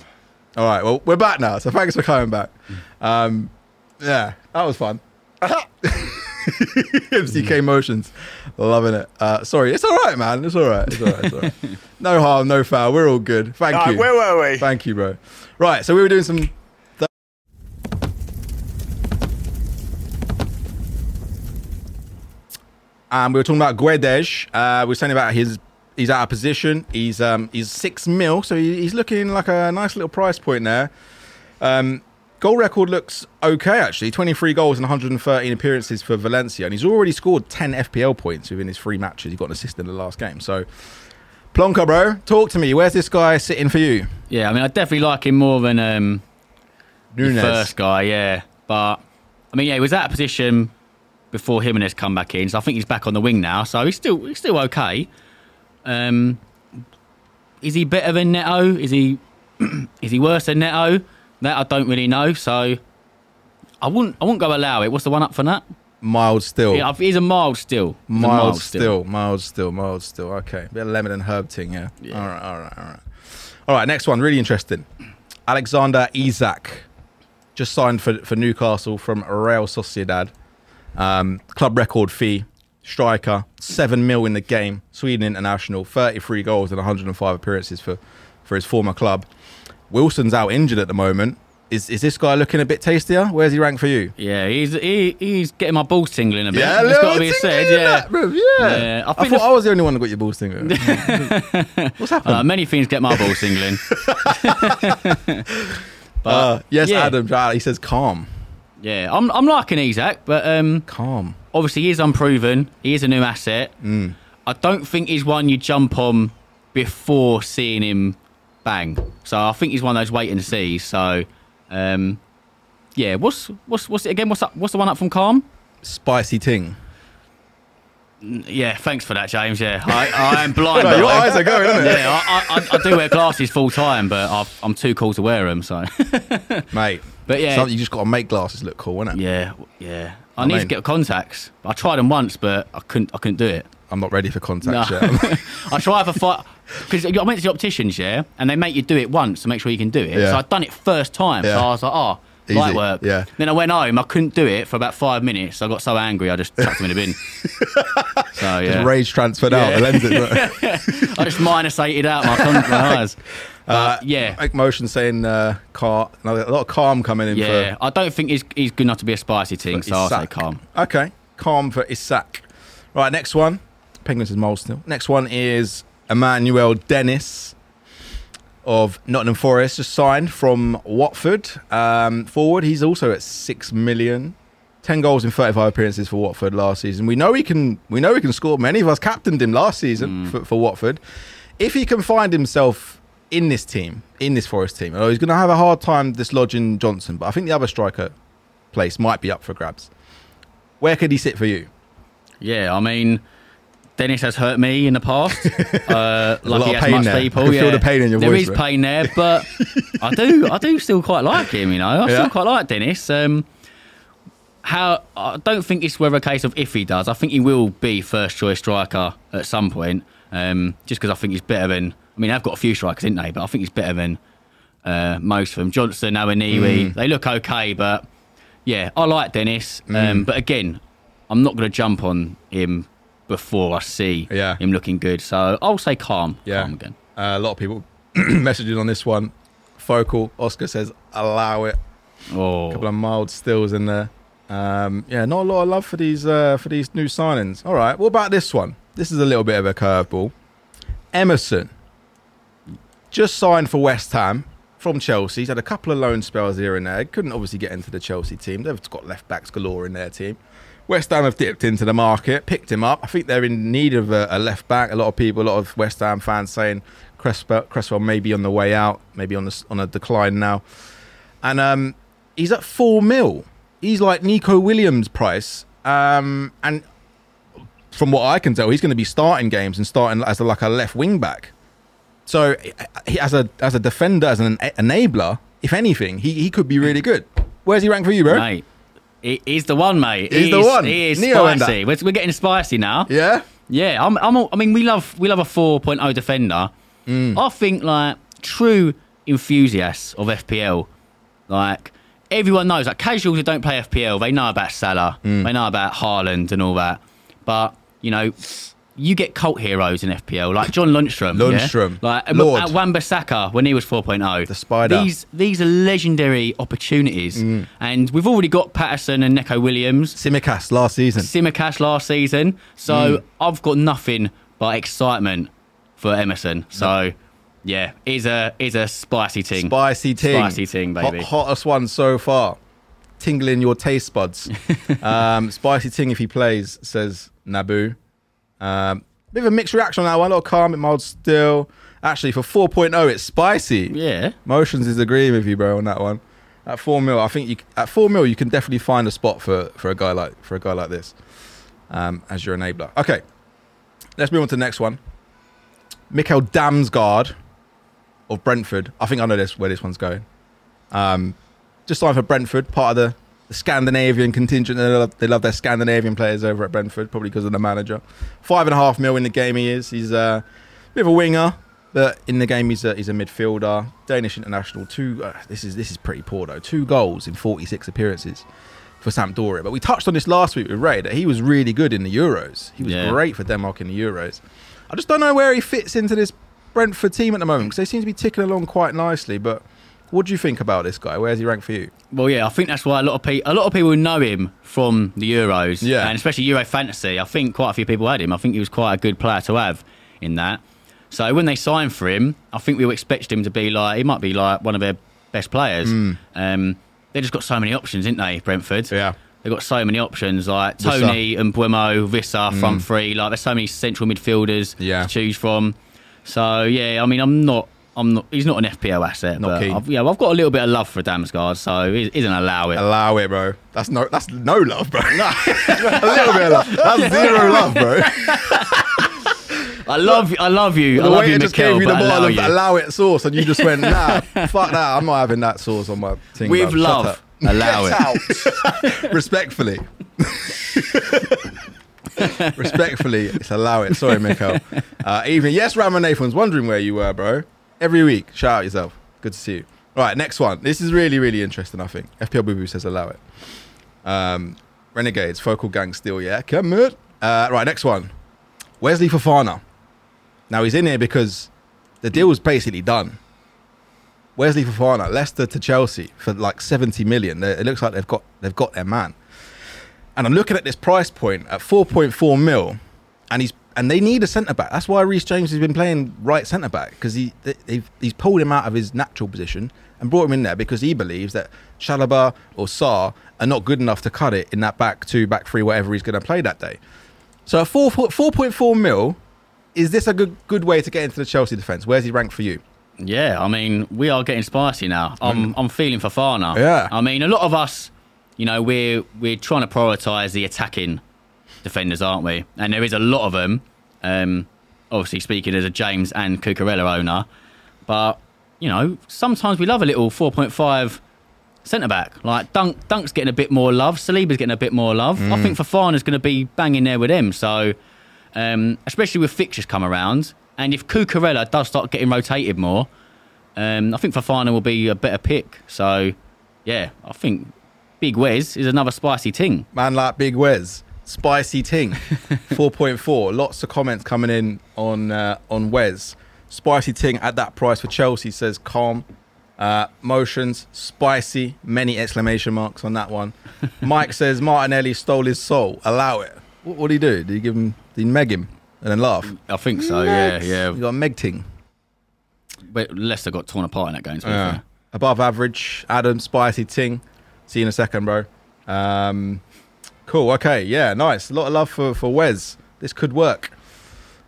All right, well, we're back now, so thanks for coming back. Yeah, that was fun. MCK Motions. Loving it. Sorry, it's all right, man. It's all right. No harm, no foul. We're all good. Thank you. Where were we? Thank you, bro. Right, so we were doing some... And we were talking about Guedes. We were saying about he's out of position. He's 6 mil, so he's looking like a nice little price point there. Goal record looks okay, actually. 23 goals and 113 appearances for Valencia. And he's already scored 10 FPL points within his 3 matches. He got an assist in the last game. So, Plonker, bro, talk to me. Where's this guy sitting for you? Yeah, I mean, I definitely like him more than Nunes. The first guy, yeah. But, I mean, yeah, he was out of position before Jimenez come back in, so I think he's back on the wing now, so he's still okay. Is he better than Neto? Is he worse than Neto? That I don't really know, so I wouldn't go allow it. What's the one up for that? Mild still. Yeah, he's a mild still. Mild still. Okay, a bit of lemon and herb ting, yeah. All right. All right, next one, really interesting. Alexander Isak, just signed for Newcastle from Real Sociedad. Club record fee, striker, 7 mil in the game, Sweden international, 33 goals and 105 appearances for his former club. Wilson's out injured at the moment. Is this guy looking a bit tastier? Where's he ranked for you? Yeah, he's getting my balls tingling a bit. Yeah, it's got to be said. Yeah. I thought I was the only one who got your balls tingling. What's happened? Many things get my balls tingling. But Adam, he says calm. Yeah, I'm liking Isak, but calm. Obviously, he is unproven. He is a new asset. I don't think he's one you jump on before seeing him bang. So I think he's one of those wait and see. So, yeah, what's it again? What's the one up from calm? Spicy ting. Yeah, thanks for that, James. Yeah, I am blind. No, your eyes are going, aren't they? Yeah, I do wear glasses full time, but I'm too cool to wear them. So, mate. But yeah, you just got to make glasses look cool, isn't it? Yeah. I need to get contacts. I tried them once, but I couldn't do it. I'm not ready for contacts yet. I tried for 5 because I went to the opticians, yeah, and they make you do it once to make sure you can do it. Yeah. So I'd done it first time, so I was like, easy. Light work. Yeah. Then I went home. I couldn't do it for about 5 minutes. So I got so angry, I just chucked them in a bin. So yeah, just rage transferred out the lenses. I just -8'd out my eyes. Make motion saying calm. A lot of calm coming in. Yeah, I don't think he's good enough to be a spicy ting, so I'll say calm. Okay, calm for Isak. Right, next one. Penguins is mole still. Next one is Emmanuel Dennis of Nottingham Forest just signed from Watford. Forward, he's also at 6 million. 10 goals in 35 appearances for Watford last season. We know he can score. Many of us captained him last season for Watford. If he can find himself in this team, in this Forest team, although he's going to have a hard time dislodging Johnson, but I think the other striker place might be up for grabs. Where could he sit for you? Yeah, I mean, Dennis has hurt me in the past. Like he has much people. You can feel the pain in your voice. There is pain there, but I do still quite like him, you know. I still quite like Dennis. I don't think it's whether a case of if he does. I think he will be first choice striker at some point. Just because I think he's better than. I mean, they've got a few strikers, didn't they? But I think he's better than most of them. Johnson, Awaniyi, they look okay, but yeah, I like Dennis. But again, I'm not going to jump on him before I see him looking good. So I'll say calm again. A lot of people messaging on this one. Focal Oscar says allow it. Oh. A couple of mild stills in there. Not a lot of love for these new signings. All right, what about this one? This is a little bit of a curveball. Emerson, just signed for West Ham from Chelsea. He's had a couple of loan spells here and there. Couldn't obviously get into the Chelsea team. They've got left-backs galore in their team. West Ham have dipped into the market, picked him up. I think they're in need of a left-back. A lot of West Ham fans saying Cresswell may be on the way out, maybe on a decline now. And he's at 4 mil. He's like Nico Williams price. And from what I can tell, he's going to be starting games and starting as a left wing back. So he, as a defender, as an enabler, if anything, he could be really good. Where's he ranked for you, bro? Mate, he's the one, mate. He's the one. He is Neo spicy. We're getting spicy now. Yeah? Yeah. I mean, we love a 4.0 defender. I think, like, true enthusiasts of FPL, like, everyone knows, like casuals who don't play FPL, they know about Salah, they know about Haaland and all that. But, you know, you get cult heroes in FPL, like John Lundstrom. Yeah? Like Lord. At Wan-Bissaka when he was 4.0. The Spider. These are legendary opportunities. And we've already got Patterson and Neko Williams. Tsimikas last season. So I've got nothing but excitement for Emerson. So... yeah, is a spicy ting. Spicy ting, baby. Hottest one so far. Tingling your taste buds. Spicy ting if he plays, says Naboo. Bit of a mixed reaction on that one. A lot of calm, a bit mild still. Actually, for 4.0, it's spicy. Yeah. Motions is agreeing with you, bro, on that one. At 4 mil, I think you can definitely find a spot for a guy like this as your enabler. Okay, let's move on to the next one. Mikael Damsgaard of Brentford. I think I know where this one's going. Just signed for Brentford, part of the Scandinavian contingent. They love their Scandinavian players over at Brentford, probably because of the manager. 5.5 mil in the game he is. He's a bit of a winger, but in the game he's a midfielder. Danish international. This is pretty poor though. 2 goals in 46 appearances for Sampdoria. But we touched on this last week with Ray, that he was really good in the Euros. He was great for Denmark in the Euros. I just don't know where he fits into this Brentford team at the moment, because they seem to be ticking along quite nicely. But what do you think about this guy? Where's he ranked for you? Well, yeah, I think that's why a lot of people know him from the Euros, and especially Euro Fantasy. I think quite a few people had him. I think he was quite a good player to have in that. So when they signed for him, I think we were expecting him to be like, he might be like one of their best players. They just got so many options, didn't they, Brentford? Yeah. They've got so many options, like Tony and Buemo, Vissa, front three. Like, there's so many central midfielders to choose from. So yeah, I mean, I'm not. He's not an FPL asset. Not keen. I've got a little bit of love for Damsgaard, so it isn't allow it. Allow it, bro. That's no love, bro. No. A little bit of love. That's zero love, bro. I love you. The waiter just gave you the bottle of allow it sauce, and you just went, nah, fuck that. I'm not having that sauce on my thing. With love. Allow it. Out. Respectfully, it's allow it. Sorry, Mikael. Evening. Yes, Ramon Nathan's wondering where you were, bro. Every week. Shout out yourself. Good to see you. All right, next one. This is really, really interesting, I think. FPL Boo Boo says allow it. Renegades, Focal Gang still, yeah. Come on. Right, next one. Wesley Fofana. Now, he's in here because the deal was basically done. Wesley Fofana, Leicester to Chelsea for like 70 million. It looks like they've got their man. And I'm looking at this price point at 4.4 mil, and he's And they need a centre-back. That's why Reece James has been playing right centre-back, because he's pulled him out of his natural position and brought him in there because he believes that Chalobah or Sarr are not good enough to cut it in that back two, back three, whatever he's going to play that day. So at 4.4 mil, is this a good way to get into the Chelsea defence? Where's he ranked for you? Yeah, I mean, we are getting spicy now. I'm feeling Fofana. Yeah. I mean, a lot of us, you know, we're trying to prioritise the attacking defenders, aren't we? And there is a lot of them. Obviously, speaking as a James and Cucurella owner, but you know, sometimes we love a little 4.5 centre back. Like Dunk's getting a bit more love. Saliba's getting a bit more love. I think Fofana's going to be banging there with them. So, especially with fixtures come around, and if Cucurella does start getting rotated more, I think Fofana will be a better pick. So, yeah, I think Big Wes is another spicy ting. Man, like Big Wes. Spicy ting. 4.4. Lots of comments coming in on Wes. Spicy ting at that price for Chelsea, says Calm. Motions. Spicy. Many exclamation marks on that one. Mike says Martinelli stole his soul. Allow it. What did he do? Did he give him? Did he meg him and then laugh? I think so. Next. Yeah. You got a meg ting. But Leicester got torn apart in that game. Yeah. Above average. Adam. Spicy ting. See you in a second, bro. Cool, okay, yeah, nice. A lot of love for Wes. This could work.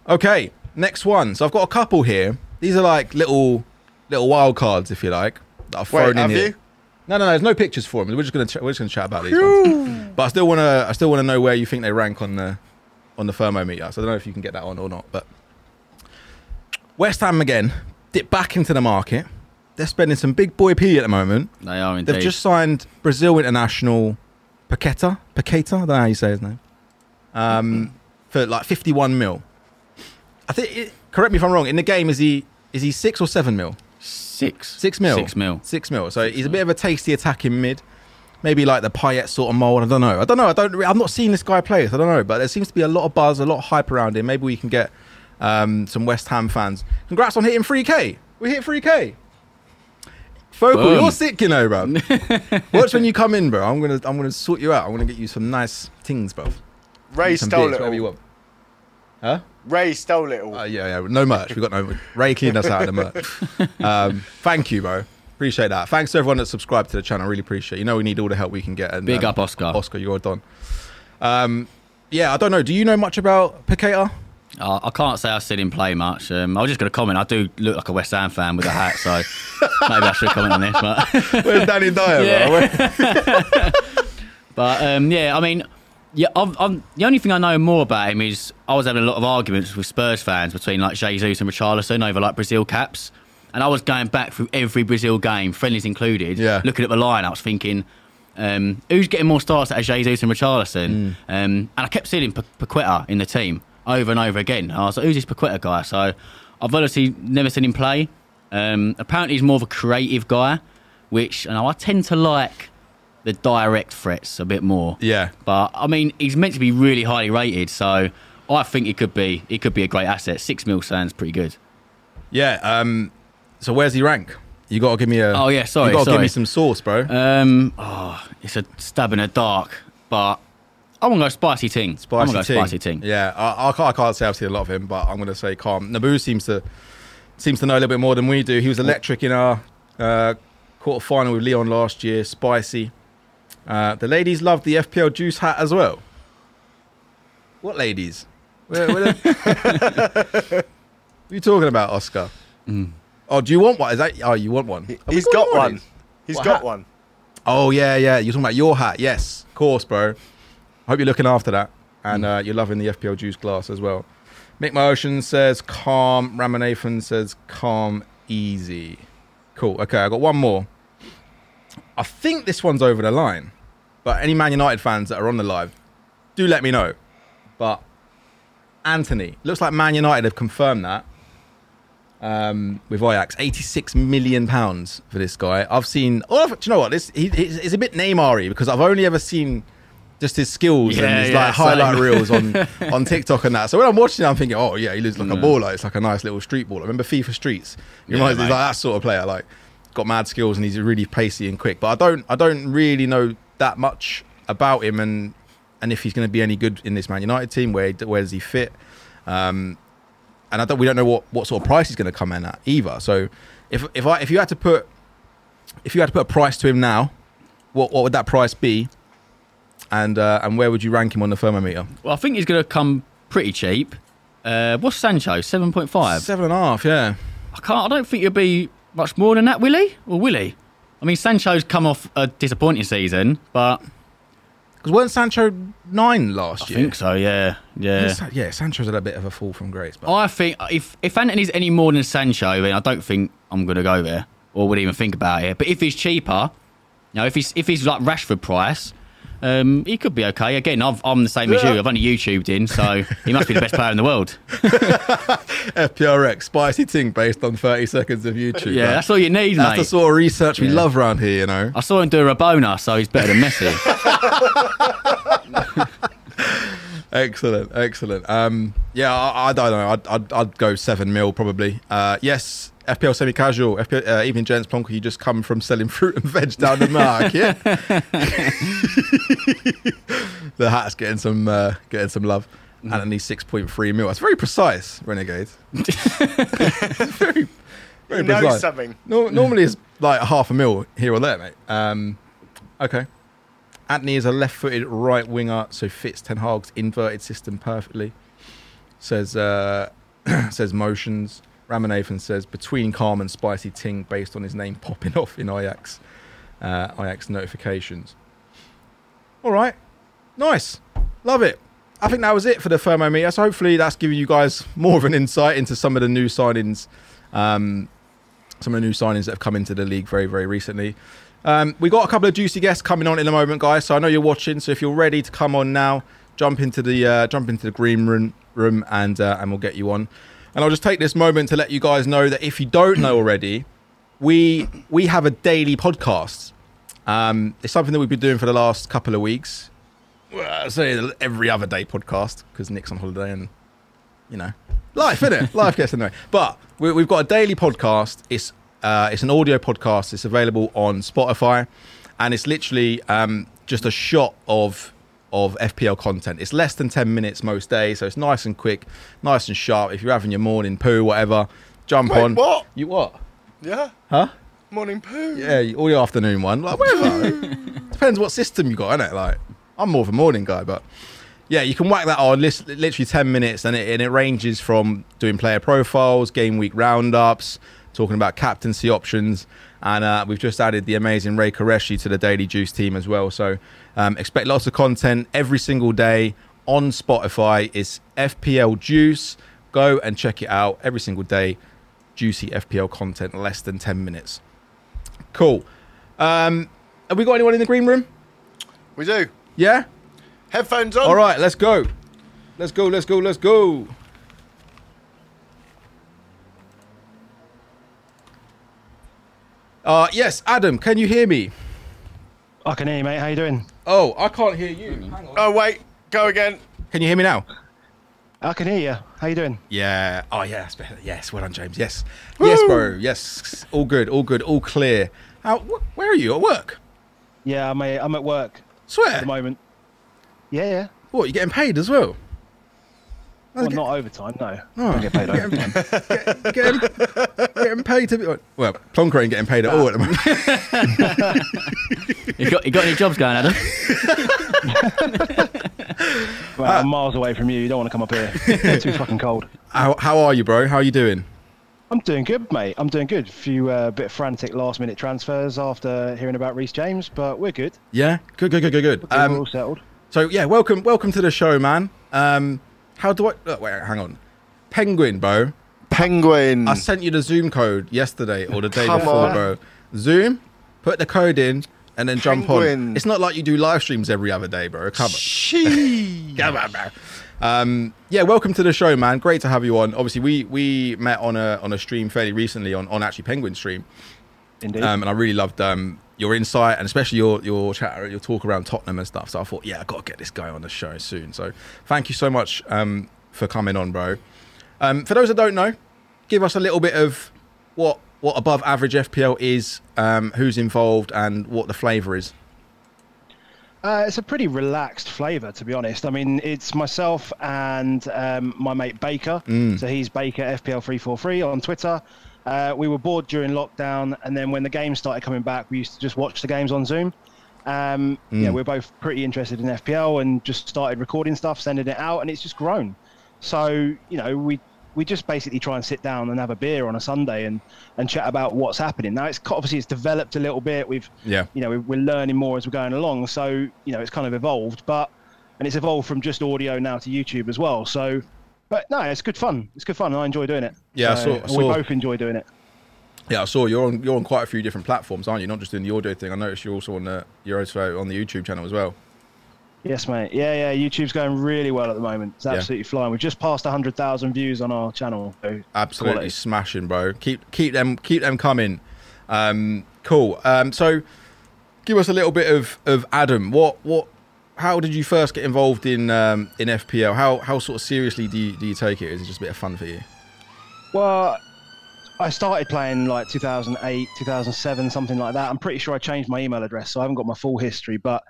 Okay, next one. So I've got a couple here. These are like little wild cards, if you like, that I've thrown in here. You? No, there's no pictures for them. We're just gonna chat about these ones. But I still wanna know where you think they rank on the thermometer. So I don't know if you can get that on or not. But West Ham again, dip back into the market. They're spending some big boy P at the moment. They are indeed. They've just signed Brazil international Paquetá, I don't know how you say his name, for like 51 mil. I think, correct me if I'm wrong, in the game, is he 6 or 7 mil? 6. 6 mil. 6 mil. 6 mil. So he's a bit of a tasty attacking mid. Maybe like the Payet sort of mold. I don't know. I've not seen this guy play, so I don't know. But there seems to be a lot of buzz, a lot of hype around him. Maybe we can get some West Ham fans. Congrats on hitting 3K. We hit 3K. Focal, boom. You're sick, you know, bro. Watch when you come in, bro. I'm gonna sort you out. I'm gonna get you some nice things, bro. Ray stole beers, it all. You want. Huh? Ray stole it all. Yeah. No merch. We got no. Ray cleaned us out of the merch. Thank you, bro. Appreciate that. Thanks to everyone that subscribed to the channel. Really appreciate it. You know, we need all the help we can get. And, big up, Oscar. Oscar, you're done. Yeah, I don't know. Do you know much about Paquetá? I can't say I've seen him play much. I was just going to comment. I do look like a West Ham fan with a hat, so maybe I should comment on this. But where's Danny Dyer, bro? But yeah, I mean, yeah, I'm, the only thing I know more about him is I was having a lot of arguments with Spurs fans between like Jesus and Richarlison over like Brazil caps, and I was going back through every Brazil game, friendlies included, looking at the lineups, thinking who's getting more starts out of Jesus and Richarlison, and I kept seeing Paquetá in the team. Over and over again. I was like, who's this Paquetá guy? So I've honestly never seen him play. Apparently he's more of a creative guy, which I tend to like the direct threats a bit more. Yeah. But I mean, he's meant to be really highly rated, so I think he could be a great asset. 6 mil sounds pretty good. Yeah, so where's he rank? You gotta give me a you gotta give me some sauce, bro. It's a stab in the dark, but I want to go spicy ting. Yeah, I can't say I've seen a lot of him, but I'm going to say Calm. Naboo seems to know a little bit more than we do. He was electric in our quarter final with Leon last year. Spicy. The ladies loved the FPL Juice hat as well. What ladies? What are you talking about, Oscar? Oh, do you want one? Is that? Oh, you want one? He's got one. He's got one. Oh yeah. You're talking about your hat? Yes, of course, bro. Hope you're looking after that and you're loving the FPL Juice glass as well. Mick Motion says Calm. Ramanathan says Calm easy. Cool. Okay, I got one more. I think this one's over the line, but any Man United fans that are on the live, do let me know. But Anthony, looks like Man United have confirmed that with Ajax, £86 million for this guy. I've seen. Oh, do you know what? This is a bit Neymar-y because I've only ever seen. Just his skills and his highlight reels on TikTok and that. So when I'm watching it, I'm thinking, oh, yeah, he looks like a baller. It's like a nice little street baller. Remember FIFA Streets? He reminds me like that sort of player. Like, got mad skills and he's really pacey and quick. But I don't really know that much about him and if he's going to be any good in this Man United team. Where does he fit? And I don't, we don't know what sort of price he's going to come in at either. So if you had to put a price to him now, what would that price be? And where would you rank him on the thermometer? Well, I think he's going to come pretty cheap. What's Sancho? 7.5? 7.5, yeah. I don't think he'll be much more than that, will he? Or will he? I mean, Sancho's come off a disappointing season, but... Because weren't Sancho 9 last year? I think so, yeah. Yeah, Sancho's had a bit of a fall from grace. But I think if Antony's any more than Sancho, then I don't think I'm going to go there or would even think about it. But if he's cheaper, you know, if he's like Rashford price... he could be okay. Again, I'm the same as you. I've only YouTubed in, so he must be the best player in the world. FPRX, spicy ting based on 30 seconds of YouTube. Yeah, that's all you need, mate. That's the sort of research we love round here, you know. I saw him do a Rabona, so he's better than Messi. Excellent. I don't know. I'd go 7 mil probably. Yes. FPL semi-casual, FPL, even Jens Plonker, you just come from selling fruit and veg down the market. The hat's getting some love. And I need 6.3 mil. That's very precise, Renegade. Very, very precise. Knows something. No, normally it's like half a mil here or there, mate. Okay. Antony is a left-footed right winger, so fits Ten Hag's inverted system perfectly. Says Motions. Ramanathan says, between calm and spicy ting based on his name popping off in Ajax notifications. All right. Nice. Love it. I think that was it for the thermometer. So hopefully that's giving you guys more of an insight into some of the new signings that have come into the league very, very recently. We got a couple of juicy guests coming on in a moment, guys. So I know you're watching. So if you're ready to come on now, jump into the green room and we'll get you on. And I'll just take this moment to let you guys know that if you don't know already, we have a daily podcast. It's something that we've been doing for the last couple of weeks. Well, I say every other day podcast because Nick's on holiday and, you know, life, isn't it? Life gets in the way. But we've got a daily podcast. It's an audio podcast. It's available on Spotify. And it's literally just a shot of FPL content. It's less than 10 minutes most days, so it's nice and quick, nice and sharp. If you're having your morning poo, whatever, jump on. What? You what? Yeah. Huh? Morning poo. Yeah, all your afternoon one. Like, whatever. Depends what system you got, innit? Like, I'm more of a morning guy, but yeah, you can whack that on. Literally 10 minutes, and it ranges from doing player profiles, game week roundups, talking about captaincy options, and we've just added the amazing Ray Qureshi to the Daily Juice team as well. So expect lots of content every single day on Spotify. It's FPL Juice. Go and check it out every single day. Juicy FPL content, less than 10 minutes. Cool. Have we got anyone in the green room? We do. Yeah? Headphones on. All right, let's go. Let's go. Yes, Adam, can you hear me? I can hear you, mate. How you doing? Oh, I can't hear you. Hang on. Oh, wait. Go again. Can you hear me now? I can hear you. How you doing? Yeah. Oh, yeah. That's better. Yes. Well done, James. Yes. Woo! Yes, bro. Yes. All good. All clear. Where are you? At work? Yeah, I'm at work. Swear? At the moment. Yeah. What, you getting paid as well? Well, not overtime, no. Oh. I don't get paid overtime. Getting paid to be... Well, Plonker ain't getting paid at all at the moment. You got any jobs going, Adam? Well, I'm miles away from you. You don't want to come up here. It's too fucking cold. How are you, bro? How are you doing? I'm doing good, mate. A few bit frantic last-minute transfers after hearing about Reece James, but we're good. Yeah? Good. We're all settled. So, yeah, welcome to the show, man. How do I... wait, hang on. Penguin, bro. Penguin. I sent you the Zoom code yesterday or the day before, bro. Zoom, put the code in, and then Penguin. Jump on. It's not like you do live streams every other day, bro. Come on, bro. Welcome to the show, man. Great to have you on. Obviously, we met on a stream fairly recently on actually Penguin stream. Indeed. And I really loved your insight and especially your chat, your talk around Tottenham and stuff. So I thought, I've got to get this guy on the show soon. So thank you so much for coming on, bro. For those that don't know, give us a little bit of what Above Average FPL is, who's involved and what the flavour is. It's a pretty relaxed flavour, to be honest. I mean, it's myself and my mate Baker. So he's Baker FPL343 on Twitter. We were bored during lockdown, and then when the games started coming back, we used to just watch the games on Zoom. Yeah, we're both pretty interested in FPL and just started recording stuff, sending it out, and it's just grown. So, you know, we just basically try and sit down and have a beer on a Sunday and chat about what's happening. Now, it's obviously it's developed a little bit. We're learning more as we're going along. So, you know, it's kind of evolved, and it's evolved from just audio now to YouTube as well. So, but no, it's good fun. It's good fun. And I enjoy doing it. Yeah. We both enjoy doing it. Yeah. I saw you're on quite a few different platforms, aren't you? Not just doing the audio thing. I noticed you're also on the YouTube channel as well. Yes, mate. Yeah. YouTube's going really well at the moment. It's absolutely flying. We've just passed 100,000 views on our channel. So absolutely quality. Smashing, bro. Keep them coming. Cool. So, give us a little bit of Adam. How did you first get involved in FPL? How sort of seriously do you take it? Is it just a bit of fun for you? Well, I started playing like 2008, 2007, something like that. I'm pretty sure I changed my email address, so I haven't got my full history, but.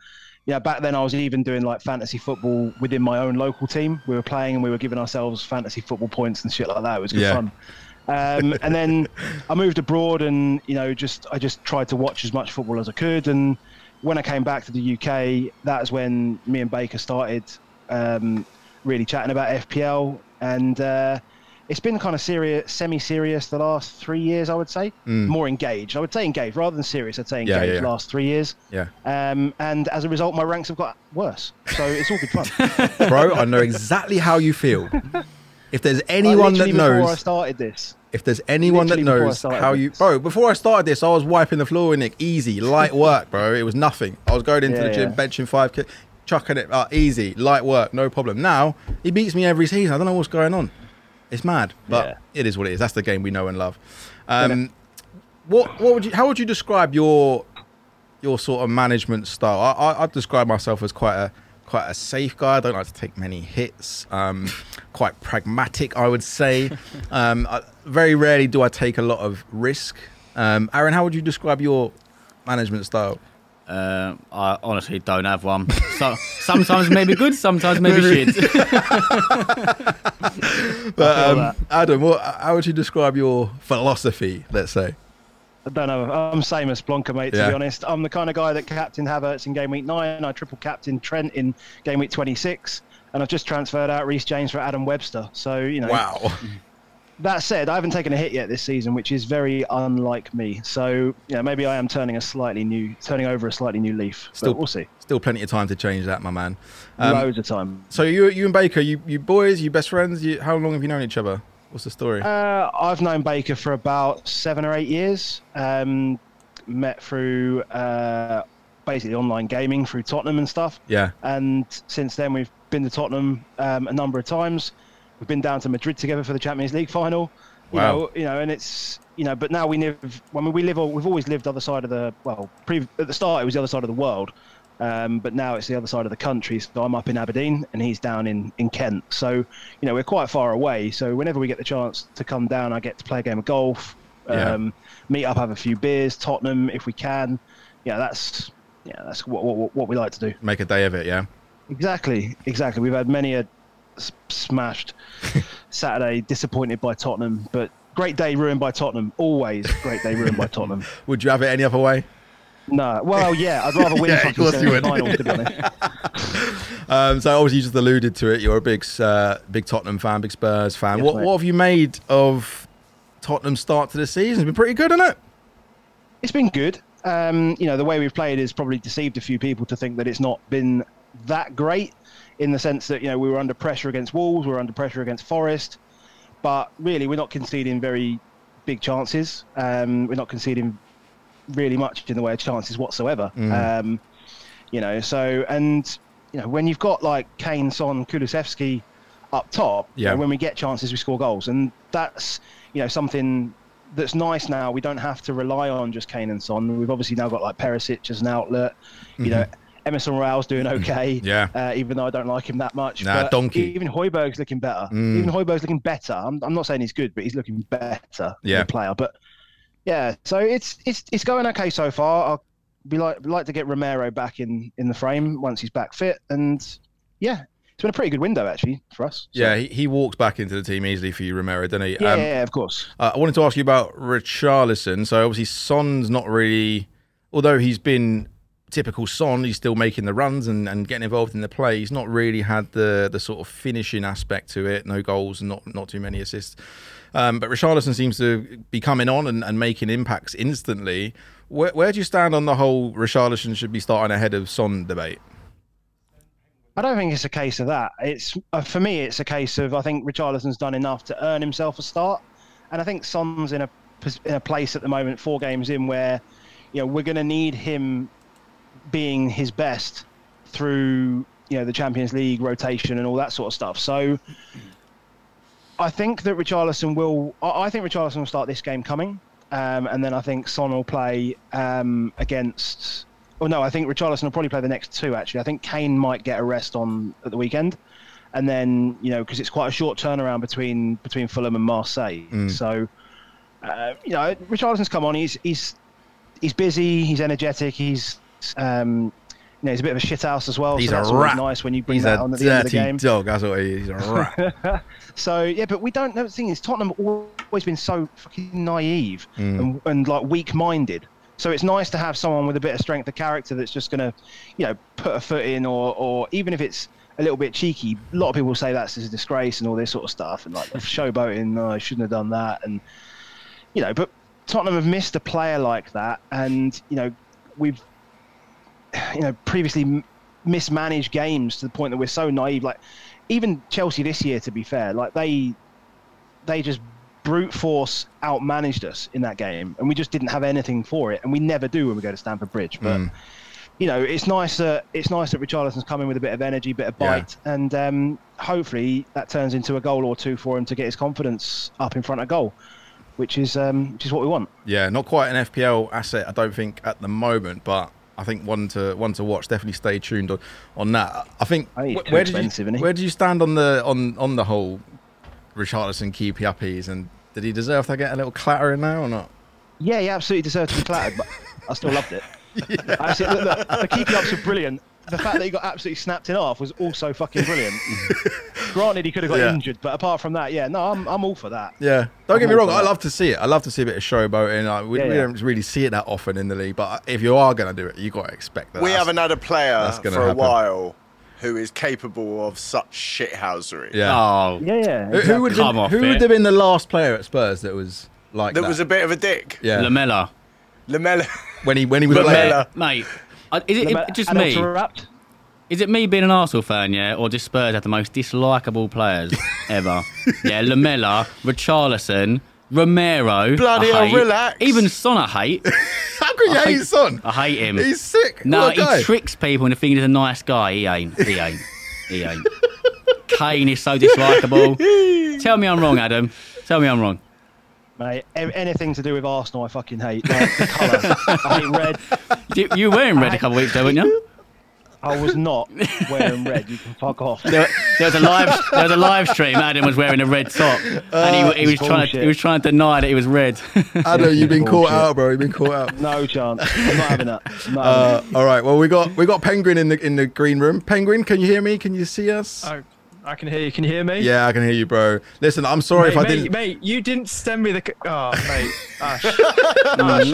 Yeah, back then I was even doing like fantasy football within my own local team. We were playing and we were giving ourselves fantasy football points and shit like that. It was good fun. And then I moved abroad and, you know, I just tried to watch as much football as I could. And when I came back to the UK, that's when me and Baker started really chatting about FPL. And it's been kind of serious, semi-serious the last 3 years, I would say. More engaged. I would say engaged rather than serious. I'd say engaged last 3 years. Yeah. And as a result, my ranks have got worse. So it's all good fun. Bro, I know exactly how you feel. If there's anyone that knows... Before I started this. If there's anyone that knows how you... Bro, before I started this, I was wiping the floor with Nick. Easy, light work, bro. It was nothing. I was going into the gym, benching 5 kilos, chucking it up, easy, light work, no problem. Now, he beats me every season. I don't know what's going on. It's mad, but it is what it is. That's the game we know and love. How would you describe your sort of management style? I describe myself as quite a safe guy. I don't like to take many hits. Quite pragmatic, I would say. Very rarely do I take a lot of risk. Aaron, how would you describe your management style? I honestly don't have one. So sometimes maybe good, sometimes maybe shit. But Adam, how would you describe your philosophy? Let's say. I don't know. I'm same as Plonker, mate. To be honest, I'm the kind of guy that captained Havertz in game week 9. I triple captained Trent in game week 26, and I've just transferred out Reece James for Adam Webster. So you know. Wow. That said, I haven't taken a hit yet this season, which is very unlike me. So, you know, maybe I am turning over a slightly new leaf. Still, but we'll see. Still plenty of time to change that, my man. Loads of time. So you and Baker, you boys, you best friends. How long have you known each other? What's the story? I've known Baker for about 7 or 8 years. Met through basically online gaming through Tottenham and stuff. Yeah. And since then, we've been to Tottenham a number of times. We've been down to Madrid together for the Champions League final, you know, and it's, you know, but now we live, I mean, we've always lived other side of the, at the start it was the other side of the world, but now it's the other side of the country. So I'm up in Aberdeen and he's down in Kent. So, you know, we're quite far away. So whenever we get the chance to come down, I get to play a game of golf, meet up, have a few beers, Tottenham if we can. Yeah, that's what we like to do. Make a day of it, yeah. Exactly. We've had many a smashed Saturday, disappointed by Tottenham, but great day ruined by Tottenham. Always great day ruined by Tottenham. Would you have it any other way? No. Well, yeah, I'd rather win fucking semi-final, to be honest. So obviously you just alluded to it. You're a big Tottenham fan, big Spurs fan. Yes, what have you made of Tottenham's start to the season? It's been pretty good, hasn't it? It's been good. You know, the way we've played has probably deceived a few people to think that it's not been that great. In the sense that, you know, we were under pressure against Wolves, we were under pressure against Forest, but really we're not conceding very big chances. We're not conceding really much in the way of chances whatsoever. You know, so, and, you know, when you've got like Kane, Son, Kulusevski up top, you know, when we get chances, we score goals. And that's, you know, something that's nice now. We don't have to rely on just Kane and Son. We've obviously now got like Perisic as an outlet, you know, Emerson Rowe's doing okay, even though I don't like him that much. But donkey. Even Højbjerg's looking better. I'm not saying he's good, but he's looking better as a player. But yeah, so it's going okay so far. Our We'd like to get Romero back in the frame once he's back fit, and yeah, it's been a pretty good window actually for us. So. Yeah, he walks back into the team easily for you, Romero, doesn't he? Yeah, of course. I wanted to ask you about Richarlison. So obviously Son's not really, although he's been typical Son, he's still making the runs and getting involved in the play. He's not really had the sort of finishing aspect to it. No goals, not too many assists. But Richarlison seems to be coming on and making impacts instantly. Where do you stand on the whole Richarlison should be starting ahead of Son debate? I don't think it's a case of that. It's for me, it's a case of I think Richarlison's done enough to earn himself a start, and I think Son's in a place at the moment, 4 games in, where we're going to need him being his best through the Champions League rotation and all that sort of stuff. So I think that Richarlison will start this game coming. And then I think Son will play against... Oh, no, I think Richarlison will probably play the next 2, actually. I think Kane might get a rest at the weekend. And then, because it's quite a short turnaround between Fulham and Marseille. Mm. So, Richarlison's come on. He's busy. He's energetic. He's a bit of a shithouse as well. He's so that's a rat. Nice when you bring that on at the end of the game. He's a dirty dog. That's what he is. He's a rat. So, yeah, but we don't know. The thing is, Tottenham always been so fucking naive and like weak-minded. So it's nice to have someone with a bit of strength of character that's just going to, put a foot in, or even if it's a little bit cheeky. A lot of people say that's a disgrace and all this sort of stuff, and like showboating. No, I shouldn't have done that, and But Tottenham have missed a player like that, and we've previously mismanaged games to the point that we're so naive. Like even Chelsea this year, to be fair, like they just brute force outmanaged us in that game, and we just didn't have anything for it, and we never do when we go to Stamford Bridge. But it's nice that Richarlison's come in with a bit of energy, bit of bite, and hopefully that turns into a goal or two for him to get his confidence up in front of goal, which is what we want. Yeah, not quite an FPL asset, I don't think, at the moment, but I think one to watch. Definitely stay tuned on that. I think where do you stand on the whole Richarlison keepy uppies, and did he deserve to get a little clatter in there or not? Yeah, he absolutely deserved to be clattered, but I still loved it. Yeah. Actually, look, the keepy ups were brilliant. The fact that he got absolutely snapped in half was also fucking brilliant. Granted, he could have got injured, but apart from that, I'm all for that. Yeah, don't get me wrong, I love to see it. I love to see a bit of showboating. We don't really see it that often in the league, but if you are going to do it, you've got to expect that. We haven't had a player for a while who is capable of such shithousery. Yeah. Oh. Yeah. Exactly. Who would have been the last player at Spurs that was like that? That was a bit of a dick. Yeah. Lamella. When he was Lamella. Mate. Is it me being an Arsenal fan, yeah, or just Spurs have the most dislikable players ever? Yeah, Lamella, Richarlison, Romero. Bloody hell, relax. Even Son I hate. How could you hate Son? I hate him. He's sick. No, he tricks people into thinking he's a nice guy. He ain't. Kane is so dislikable. Tell me I'm wrong, Adam. Tell me I'm wrong. Mate, anything to do with Arsenal I fucking hate. Like, the colour. I hate red. You were wearing red a couple of weeks ago, weren't you? I was not wearing red. You can fuck off. There was a live stream. Adam was wearing a red top, and he was trying to deny that he was red. Adam, you've been caught out, bro. You've been caught out. No chance. I'm not having that. All right. Well, we got Penguin in the green room. Penguin, can you hear me? Can you see us? Oh. I can hear you. Can you hear me? Yeah, I can hear you, bro. Listen, I'm sorry if I didn't... Mate, you didn't send me the... Oh, mate. Ash. And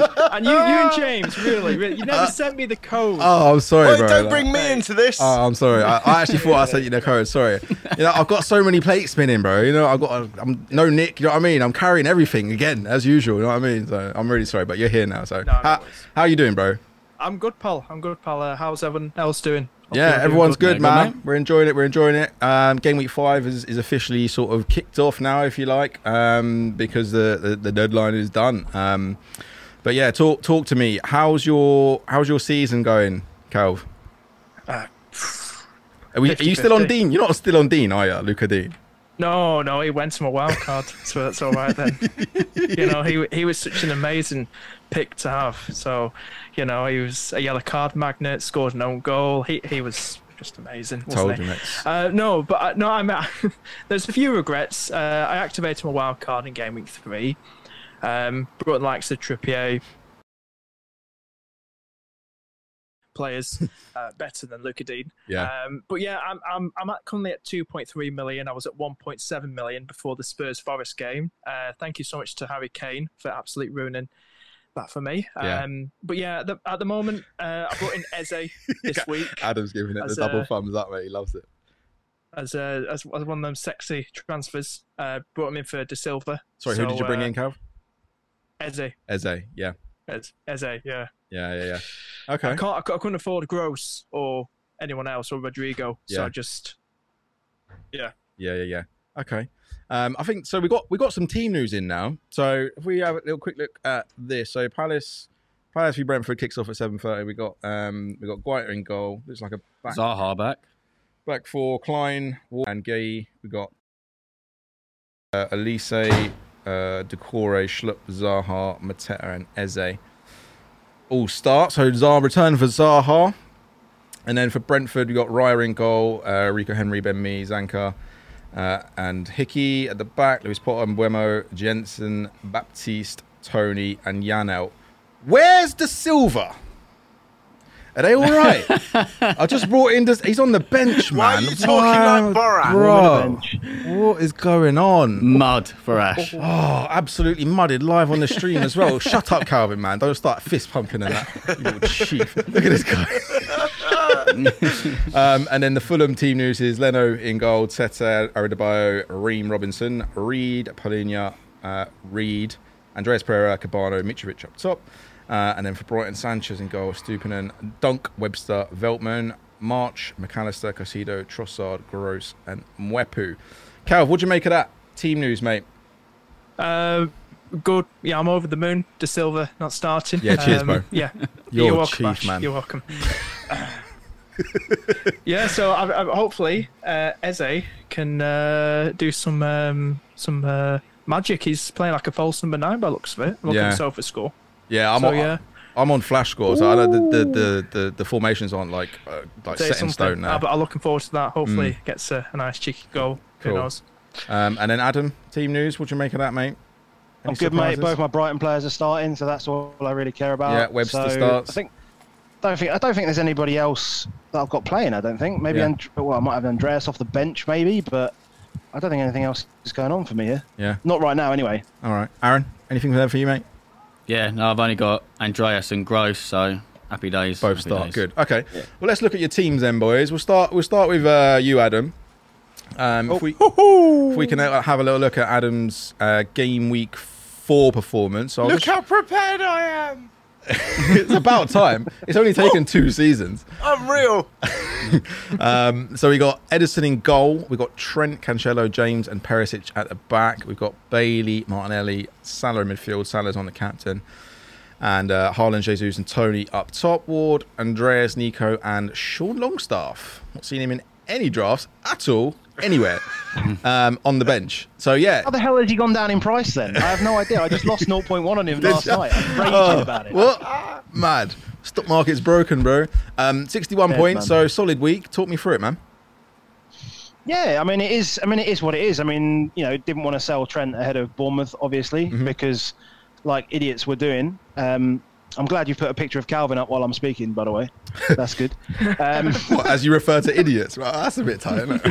you and James, really. You never sent me the code. Oh, I'm sorry, bro. Don't bring me into this. Oh, I'm sorry. I actually thought I sent you the code. Sorry. I've got so many plates spinning, bro. I'm Nick. You know what I mean? I'm carrying everything again, as usual. You know what I mean? So I'm really sorry, but you're here now. So how are you doing, bro? I'm good, pal. How's everyone else doing? Everyone's good, man. We're enjoying it. Game week 5 is officially sort of kicked off now, if you like, because the deadline is done. But yeah, talk to me. How's your season going, Calv? Are you still on Dean? You're not still on Dean, are you, Luca Dean? No, he went to my wild card, so that's all right then. He was such an amazing pick to have. So, he was a yellow card magnet, scored an own goal. He was just amazing, wasn't he? There's a few regrets. I activated my wild card in game week 3. Brought the likes of Trippier, players better than Luka Dean. Yeah. But yeah, I'm currently at 2.3 million. I was at 1.7 million before the Spurs Forest game. Thank you so much to Harry Kane for absolutely ruining that for me. Yeah. But yeah, at the moment, I brought in Eze this week. Adam's giving it the double thumbs up, mate. He loves it. As one of them sexy transfers, brought him in for De Silva. Sorry, who did you bring in, Calv? Eze, yeah. Eze, yeah. Yeah. Okay. I couldn't afford Gross or anyone else or Rodrigo, so I just... Yeah. Okay. I think, so we got some team news in now. So if we have a little quick look at this. So Palace v Brentford kicks off at 7:30. We got Guaita in goal. Looks like a... Zaha back. Back for Klein, Ward, and Gay. We got Elise, Decore, Schlupp, Zaha, Mateta, and Eze. All start. So Zaha returned for Zaha. And then for Brentford, we got Raya in goal, Rico Henry, Ben Mee, Zanka, and Hickey at the back. Lewis Potter, Mbeumo, Jensen, Baptiste, Tony, and Janel. Where's the silver? Are they all right? I just brought in this. He's on the bench, man. Why are you talking like Borat? Bro, what is going on? Mud for Ash. Oh, absolutely mudded live on the stream as well. Shut up, Calvin, man. Don't start fist pumping in that. You little chief. Look at this guy. And then the Fulham team news is Leno in goal, Tete, Adebayo, Reem Robinson, Reed, Polina, Reed, Andreas Pereira, Cabano, Mitrovic up top. And then for Brighton, Sanchez in goal, Stupinan, Dunk, Webster, Veltman, March, McAllister, Casido, Trossard, Gross, and Mwepu. Calv, what do you make of that team news, mate? Good. Yeah, I'm over the moon. De Silva not starting. Yeah, cheers, Mo. Yeah, you're welcome, chief, man. You're welcome. Yeah, so I hopefully Eze can do some magic. He's playing like a false number 9 by looks of it. Looking at sofa score. Yeah, I'm on Flash Score, so I know the formations aren't like set in stone now. But I'm looking forward to that. Hopefully, it gets a nice cheeky goal. Cool. Who knows? And then Adam, team news. What do you make of that, mate? Any surprises? Good, mate. Both my Brighton players are starting, so that's all I really care about. Yeah, Webster starts. I don't think there's anybody else that I've got playing. I don't think. Maybe I might have Andreas off the bench, maybe, but I don't think anything else is going on for me here. Yeah, not right now, anyway. All right, Aaron, anything there for you, mate? Yeah, no, I've only got Andreas and Gross, so happy days. Both happy start, days. Good. Okay, well, let's look at your teams then, boys. We'll start with you, Adam. If we can have a little look at Adam's game week 4 performance. So look how prepared I am. It's about time. It's only taken 2 seasons. I'm real. So we got Edison in goal. We got Trent, Cancelo, James, and Perisic at the back. We've got Bailey, Martinelli, Salah in midfield. Salah's on the captain, and Haaland, Jesus, and Tony up top. Ward, Andreas, Nico, and Sean Longstaff. Not seen him in any drafts at all, anywhere, on the bench. So yeah, how the hell has he gone down in price then? I have no idea. I just lost 0.1 on him last night. I'm raging about it. What? Mad. Stock market's broken, bro. 61 points, man. So solid week. Talk me through it, man. Yeah, I mean it is what it is. I mean, you know, didn't want to sell Trent ahead of Bournemouth, obviously, because like idiots were doing. I'm glad you put a picture of Calvin up while I'm speaking, by the way. That's good. What, as you refer to idiots? Well, that's a bit tight, isn't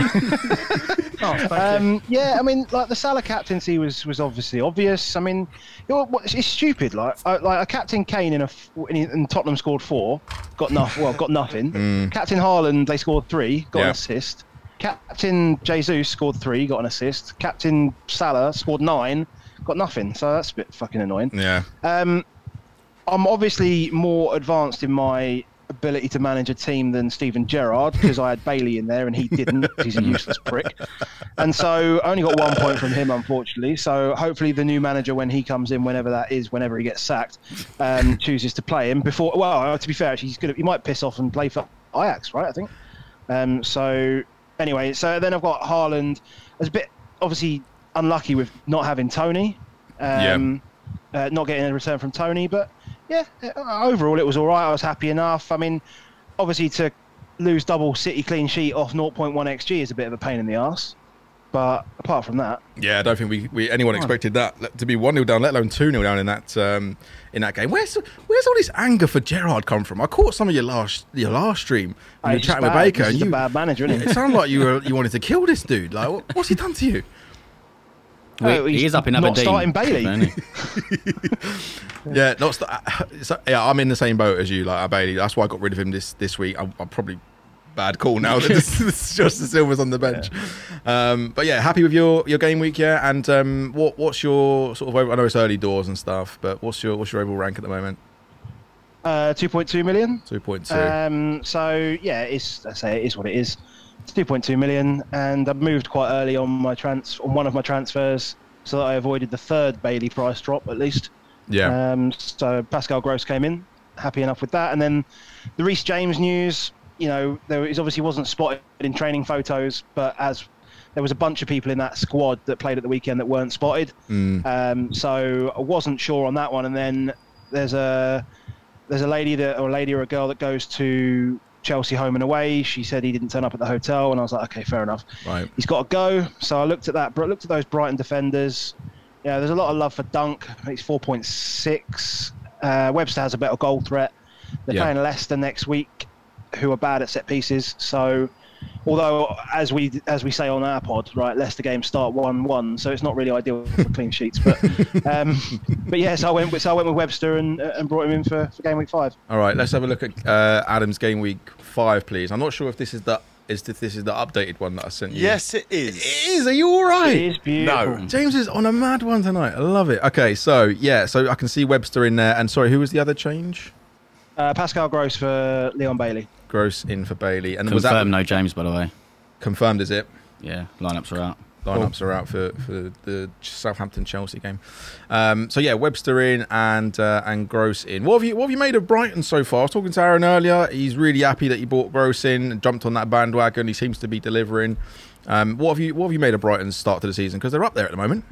it? Yeah, I mean, like the Salah captaincy was obviously obvious. I mean, it's stupid. Like I captain Kane and Tottenham scored 4, got nothing. Captain Haaland, they scored 3, got an assist. Captain Jesus scored 3, got an assist. Captain Salah scored 9, got nothing. So that's a bit fucking annoying. Yeah. I'm obviously more advanced in my ability to manage a team than Steven Gerrard because I had Bailey in there and he didn't. He's a useless prick. And so I only got 1 point from him, unfortunately. So hopefully the new manager, when he comes in, whenever that is, whenever he gets sacked, chooses to play him before. Well, to be fair, actually, he might piss off and play for Ajax, right? I think. So anyway, so then I've got Haaland. I was a bit obviously unlucky with not having Tony, not getting a return from Tony, but. Yeah, overall it was all right. I was happy enough. I mean, obviously to lose double City clean sheet off 0.1 XG is a bit of a pain in the arse. But apart from that, yeah, I don't think anyone expected that to be 1-0 down, let alone 2-0 down in that game. Where's all this anger for Gerrard come from? I caught some of your last stream when you were chatting with Baker. He's a bad manager, isn't it? It sounded like you wanted to kill this dude. Like, what's he done to you? He is up in Aberdeen. Not starting Bailey. Yeah, I'm in the same boat as you, like Bailey. That's why I got rid of him this week. I'm probably bad call now that Justin Silva's on the bench. Yeah. But yeah, happy with your game week, yeah. And what's your sort of? I know it's early doors and stuff, but what's your overall rank at the moment? 2.2 million. 2.2. So yeah, it is what it is. 2.2 million, and I moved quite early on one of my transfers so that I avoided the third Bailey price drop at least. Yeah. So Pascal Gross came in, happy enough with that, and then the Reece James news. You know, he obviously wasn't spotted in training photos, but as there was a bunch of people in that squad that played at the weekend that weren't spotted, so I wasn't sure on that one. And then there's a girl that goes to Chelsea home and away. She said he didn't turn up at the hotel, and I was like, okay, fair enough. Right. He's got to go. So I looked at that. Looked at those Brighton defenders. Yeah, there's a lot of love for Dunk. It's 4.6. Webster has a better goal threat. They're playing Leicester next week, who are bad at set pieces. So, although as we say on our pod, right, Leicester games start 1-1, so it's not really ideal for clean sheets. But so I went with Webster and brought him in for game week 5. All right, let's have a look at Adam's game week 5, please. I'm not sure if this is the updated one that I sent you. Yes, it is. It is. Are you all right? It is beautiful. No, James is on a mad one tonight. I love it. Okay, so I can see Webster in there. And sorry, who was the other change? Pascal Gross for Leon Bailey. Gross in for Bailey. And confirmed no James, by the way. Confirmed, is it? Yeah, lineups are out. Lineups are out for the Southampton-Chelsea game. So yeah, Webster in and Gross in. What have you made of Brighton so far? I was talking to Aaron earlier. He's really happy that he bought Gross in and jumped on that bandwagon. He seems to be delivering. What have you made of Brighton's start to the season? Because they're up there at the moment.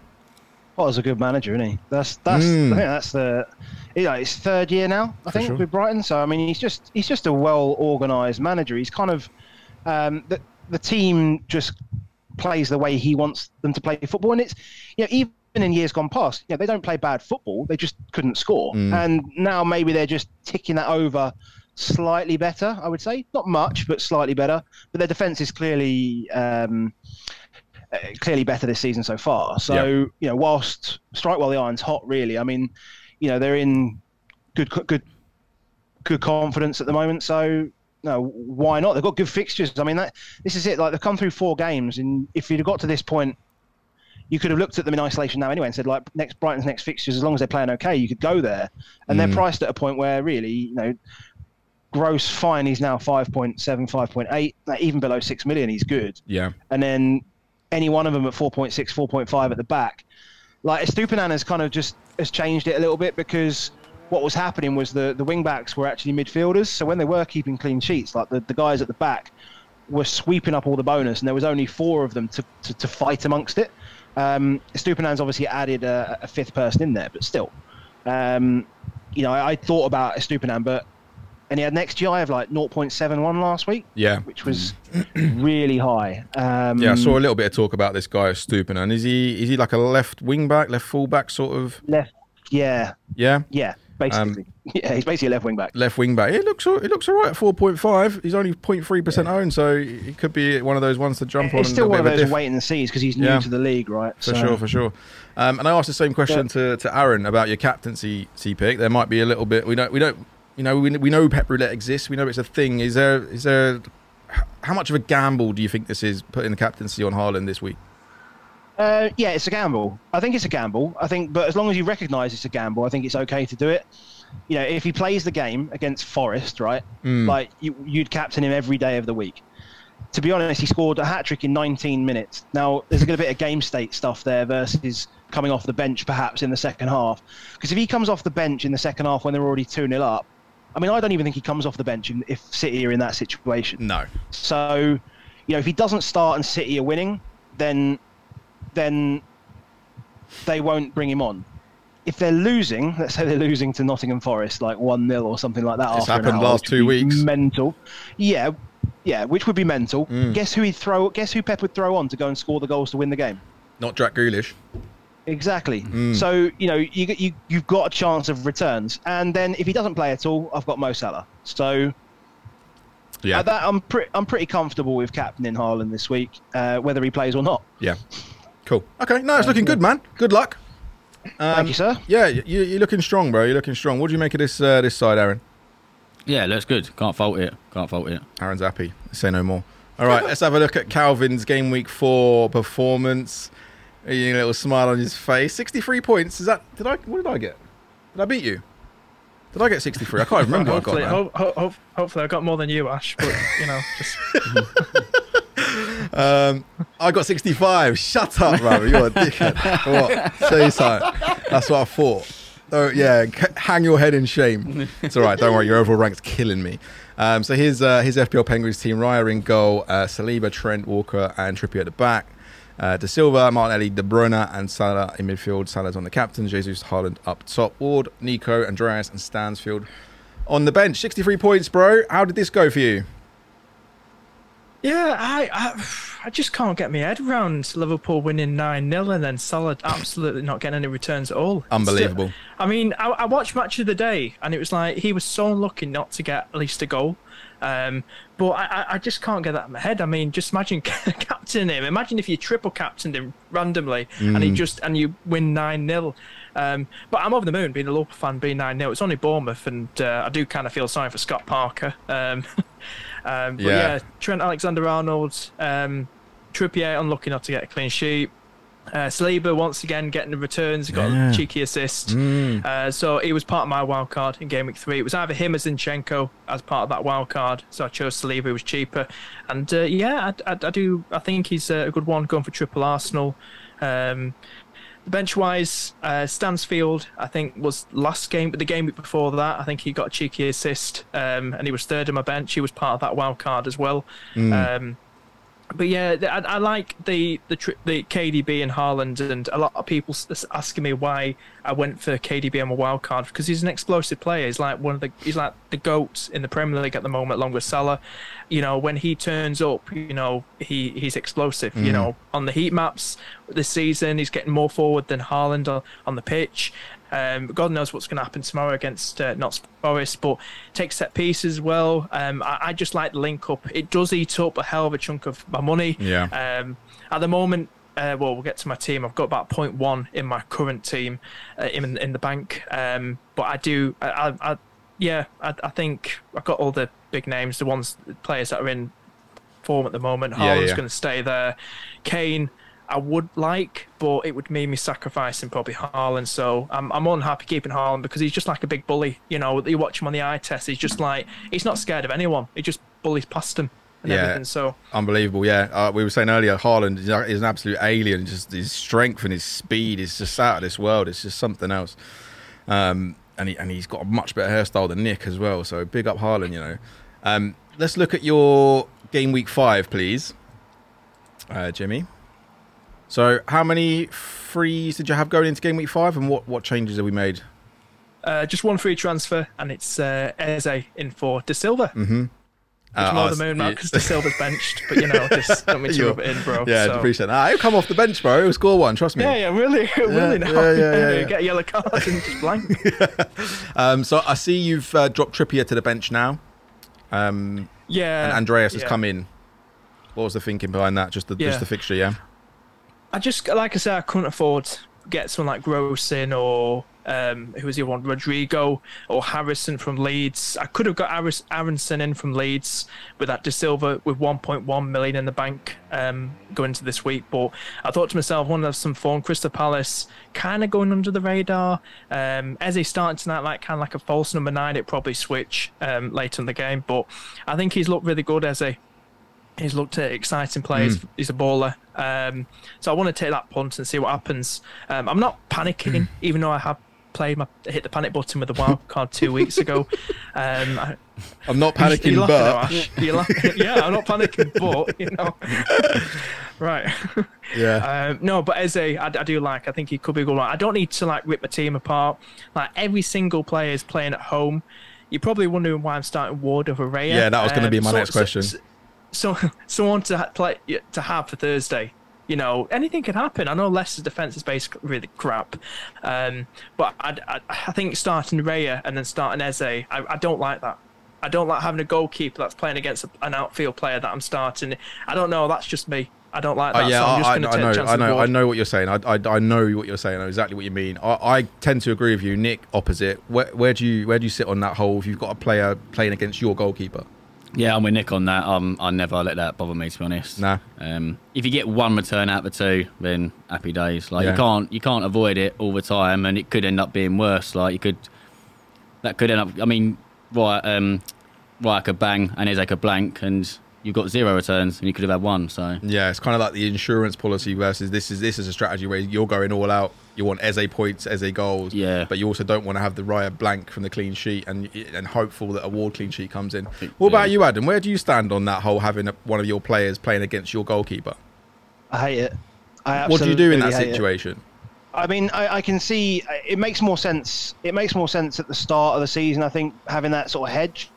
Well, he's a good manager, isn't he? It's third year now, I think, with Brighton. So I mean, he's just a well organised manager. He's kind of the team just plays the way he wants them to play football, and it's, you know, even in years gone past, you know, they don't play bad football. They just couldn't score, and now maybe they're just ticking that over slightly better. I would say not much, but slightly better. But their defence is clearly better this season so far. So, you know, whilst strike while the iron's hot, really. I mean, you know, they're in good confidence at the moment. So, no, why not? They've got good fixtures. I mean, this is it. Like, they've come through 4 games, and if you'd have got to this point, you could have looked at them in isolation now anyway and said, like, Brighton's next fixtures, as long as they're playing okay, you could go there. And they're priced at a point where, really, you know, Gross, fine, he's now 5.7, 5.8. Like, even below 6 million, he's good. Yeah. And then any one of them at 4.6, 4.5 at the back. Like, Estupinan has changed it a little bit, because what was happening was the wing backs were actually midfielders. So when they were keeping clean sheets, like the guys at the back were sweeping up all the bonus, and there was only 4 of them to fight amongst it. Estupanan's obviously added a 5th person in there, but still. You know, I thought about Estupinan, and he had an XGI of like 0.71 last week, which was really high. I saw a little bit of talk about this guy Estupinan. Is he like a left wing back, left full back sort of? Left, yeah. Yeah? Yeah, basically. He's basically a left wing back. Left wing back. It looks all right at 4.5. He's only 0.3% owned, so he could be one of those ones to jump on. It's still one of those wait and sees, because he's new to the league, right? For sure. And I asked the same question to Aaron about your captaincy pick. There might be a little bit, we don't you know, we know Pep Roulette exists. We know it's a thing. Is there? How much of a gamble do you think this is, putting the captaincy on Haaland this week? It's a gamble. But as long as you recognise it's a gamble, I think it's okay to do it. You know, if he plays the game against Forest, right? Like, you'd captain him every day of the week. To be honest, he scored a hat-trick in 19 minutes. Now, there's a good bit of game state stuff there versus coming off the bench, perhaps, in the second half. Because if he comes off the bench in the second half when they're already 2-0 up, I mean, I don't even think he comes off the bench if City are in that situation. No. So, you know, if he doesn't start and City are winning, then they won't bring him on. If they're losing, let's say they're losing to Nottingham Forest, like 1-0 or something like that. It's happened last 2 weeks. Mental. Yeah. Yeah, which would be mental. Guess who he'd throw? Guess who Pep would throw on to go and score the goals to win the game? Not Jack Grealish. Exactly. So, you know, you've got a chance of returns. And then if he doesn't play at all, I've got Mo Salah. So, yeah, at that, I'm pretty comfortable with captaining Haaland this week, whether he plays or not. Yeah. Cool. Okay. No, it's looking good, man. Good luck. Thank you, sir. Yeah, you're looking strong, bro. You're looking strong. What do you make of this this side, Aaron? Yeah, looks good. Can't fault it. Aaron's happy. Say no more. All right, let's have a look at Calvin's game week 4 performance. You know, a little smile on his face. 63 points. Is that? Did I? What did I get? Did I beat you? Did I get 63? I can't remember. Hopefully, what I got. Hopefully, I got more than you, Ash. But you know, just. I got 65. Shut up, brother. You're a dickhead. What? Say something. That's what I thought. Oh yeah, hang your head in shame. It's all right. Don't worry. Your overall rank's killing me. So here's FPL Penguins team. Raya in goal, Saliba, Trent, Walker, and Trippier at the back. De Silva, Martinelli, De Bruyne, and Salah in midfield. Salah's on the captain. Jesus, Haaland up top. Ward, Nico, Andreas, and Stansfield on the bench. 63 points, bro. How did this go for you? Yeah, I just can't get my head around Liverpool winning 9-0 and then Salah absolutely not getting any returns at all. Unbelievable. Still, I mean, I watched Match of the Day and it was like he was so unlucky not to get at least a goal. But I just can't get that in my head. I mean, just imagine captaining him. Imagine if you triple captained him randomly and you win 9-0. But I'm over the moon being a Liverpool fan, being 9-0. It's only Bournemouth, and I do kind of feel sorry for Scott Parker. But yeah, Trent Alexander-Arnold, Trippier unlucky not to get a clean sheet. Saliba once again getting the returns, got a cheeky assist. So he was part of my wild card in game week 3. It was either him or Zinchenko as part of that wild card. So I chose Saliba, who was cheaper. And I think he's a good one going for triple Arsenal. Bench wise, Stansfield, I think, was last game, but the game before that, I think he got a cheeky assist, and he was third on my bench. He was part of that wild card as well. But yeah, I like the KDB and Haaland, and a lot of people asking me why I went for KDB on my wild card, because he's an explosive player. He's like the GOATs in the Premier League at the moment, along with Salah. You know, when he turns up, you know, he's explosive. You know, on the heat maps this season, he's getting more forward than Haaland on the pitch. God knows what's going to happen tomorrow against Notts Forest, but take set pieces as well. I just like the link up. It does eat up a hell of a chunk of my money. Yeah. At the moment, we'll get to my team. I've got about 0.1 in my current team in the bank. But I do. I think I've got all the big names, the players that are in form at the moment. Haaland's going to stay there. Kane, I would like, but it would mean me sacrificing probably Haaland. So I'm unhappy keeping Haaland because he's just like a big bully. You know, you watch him on the eye test. He's just like, he's not scared of anyone. He just bullies past him and everything. So unbelievable. Yeah, we were saying earlier, Haaland is an absolute alien. Just his strength and his speed is just out of this world. It's just something else. And he's got a much better hairstyle than Nick as well. So big up Haaland. You know, let's look at your game week 5, please, Jimmy. So how many frees did you have going into game week 5, and what changes have we made? Just one free transfer, and it's Eze in for De Silva. Because De Silva's benched, but you know, just don't mean to rub it in, bro. Yeah, I appreciate that. He'll come off the bench, bro. He'll score one, trust me. Yeah, really now. Yeah. Get a yellow card and just blank. So I see you've dropped Trippier to the bench now. And Andreas has come in. What was the thinking behind that? Just the fixture, yeah? I just, like I said, I couldn't afford to get someone like Grosin or who was the other one, Rodrigo or Harrison from Leeds. I could have got Aronson in from Leeds with that De Silva with 1.1 million in the bank going into this week. But I thought to myself, I want to have some form. Crystal Palace kind of going under the radar. Eze starting tonight, like a false number 9. It'd probably switch later in the game. But I think he's looked really good, Eze. He's looked at exciting players. He's a baller. So I want to take that punt and see what happens. I'm not panicking, even though I have hit the panic button with the wild card 2 weeks ago. I'm not panicking, I'm not panicking, but, you know. Right. Yeah. No, but Eze, I do like. I think he could be a good one. I don't need to, like, rip my team apart. Like, every single player is playing at home. You're probably wondering why I'm starting Ward over Ray. Yeah, that was going to be my next question. someone to play to have for Thursday. You know, anything could happen. I know Leicester's defence is basically really crap, but I think starting Raya and then starting Eze, I don't like that. I don't like having a goalkeeper that's playing against an outfield player that I'm starting. I don't know. That's just me. I don't like that. Yeah, so I'm just going to take a chance. I know what you're saying. I know what you're saying. I know exactly what you mean. I tend to agree with you, Nick. Opposite. Where do you sit on that hole if you've got a player playing against your goalkeeper? Yeah, I'm with Nick on that. I never let that bother me, to be honest. Nah. If you get one return out of the two, then happy days. Like you can't avoid it all the time, and it could end up being worse. Like that could end up. I mean, right, I could bang, and Eze could blank, and you've got zero returns, and you could have had one. So yeah, it's kind of like the insurance policy versus this is a strategy where you're going all out. You want Eze points, Eze goals, yeah. But you also don't want to have the Raya blank from the clean sheet and hopeful that a Ward clean sheet comes in. What about you, Adam? Where do you stand on that whole having one of your players playing against your goalkeeper? I hate it. What do you do in that situation? I mean, I can see it makes more sense. It makes more sense at the start of the season, I think, having that sort of hedge.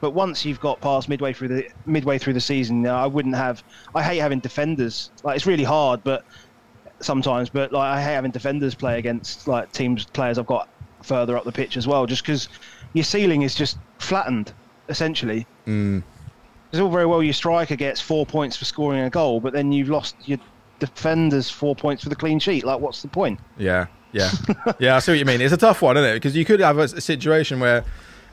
But once you've got past midway through the season, I wouldn't have. I hate having defenders. Like it's really hard, but. Sometimes, but like I hate having defenders play against like players I've got further up the pitch as well, just because your ceiling is just flattened essentially. It's all very well your striker gets 4 points for scoring a goal, but then you've lost your defenders 4 points for the clean sheet. Like, what's the point? Yeah, yeah. I see what you mean. It's a tough one, isn't it? Because you could have a situation where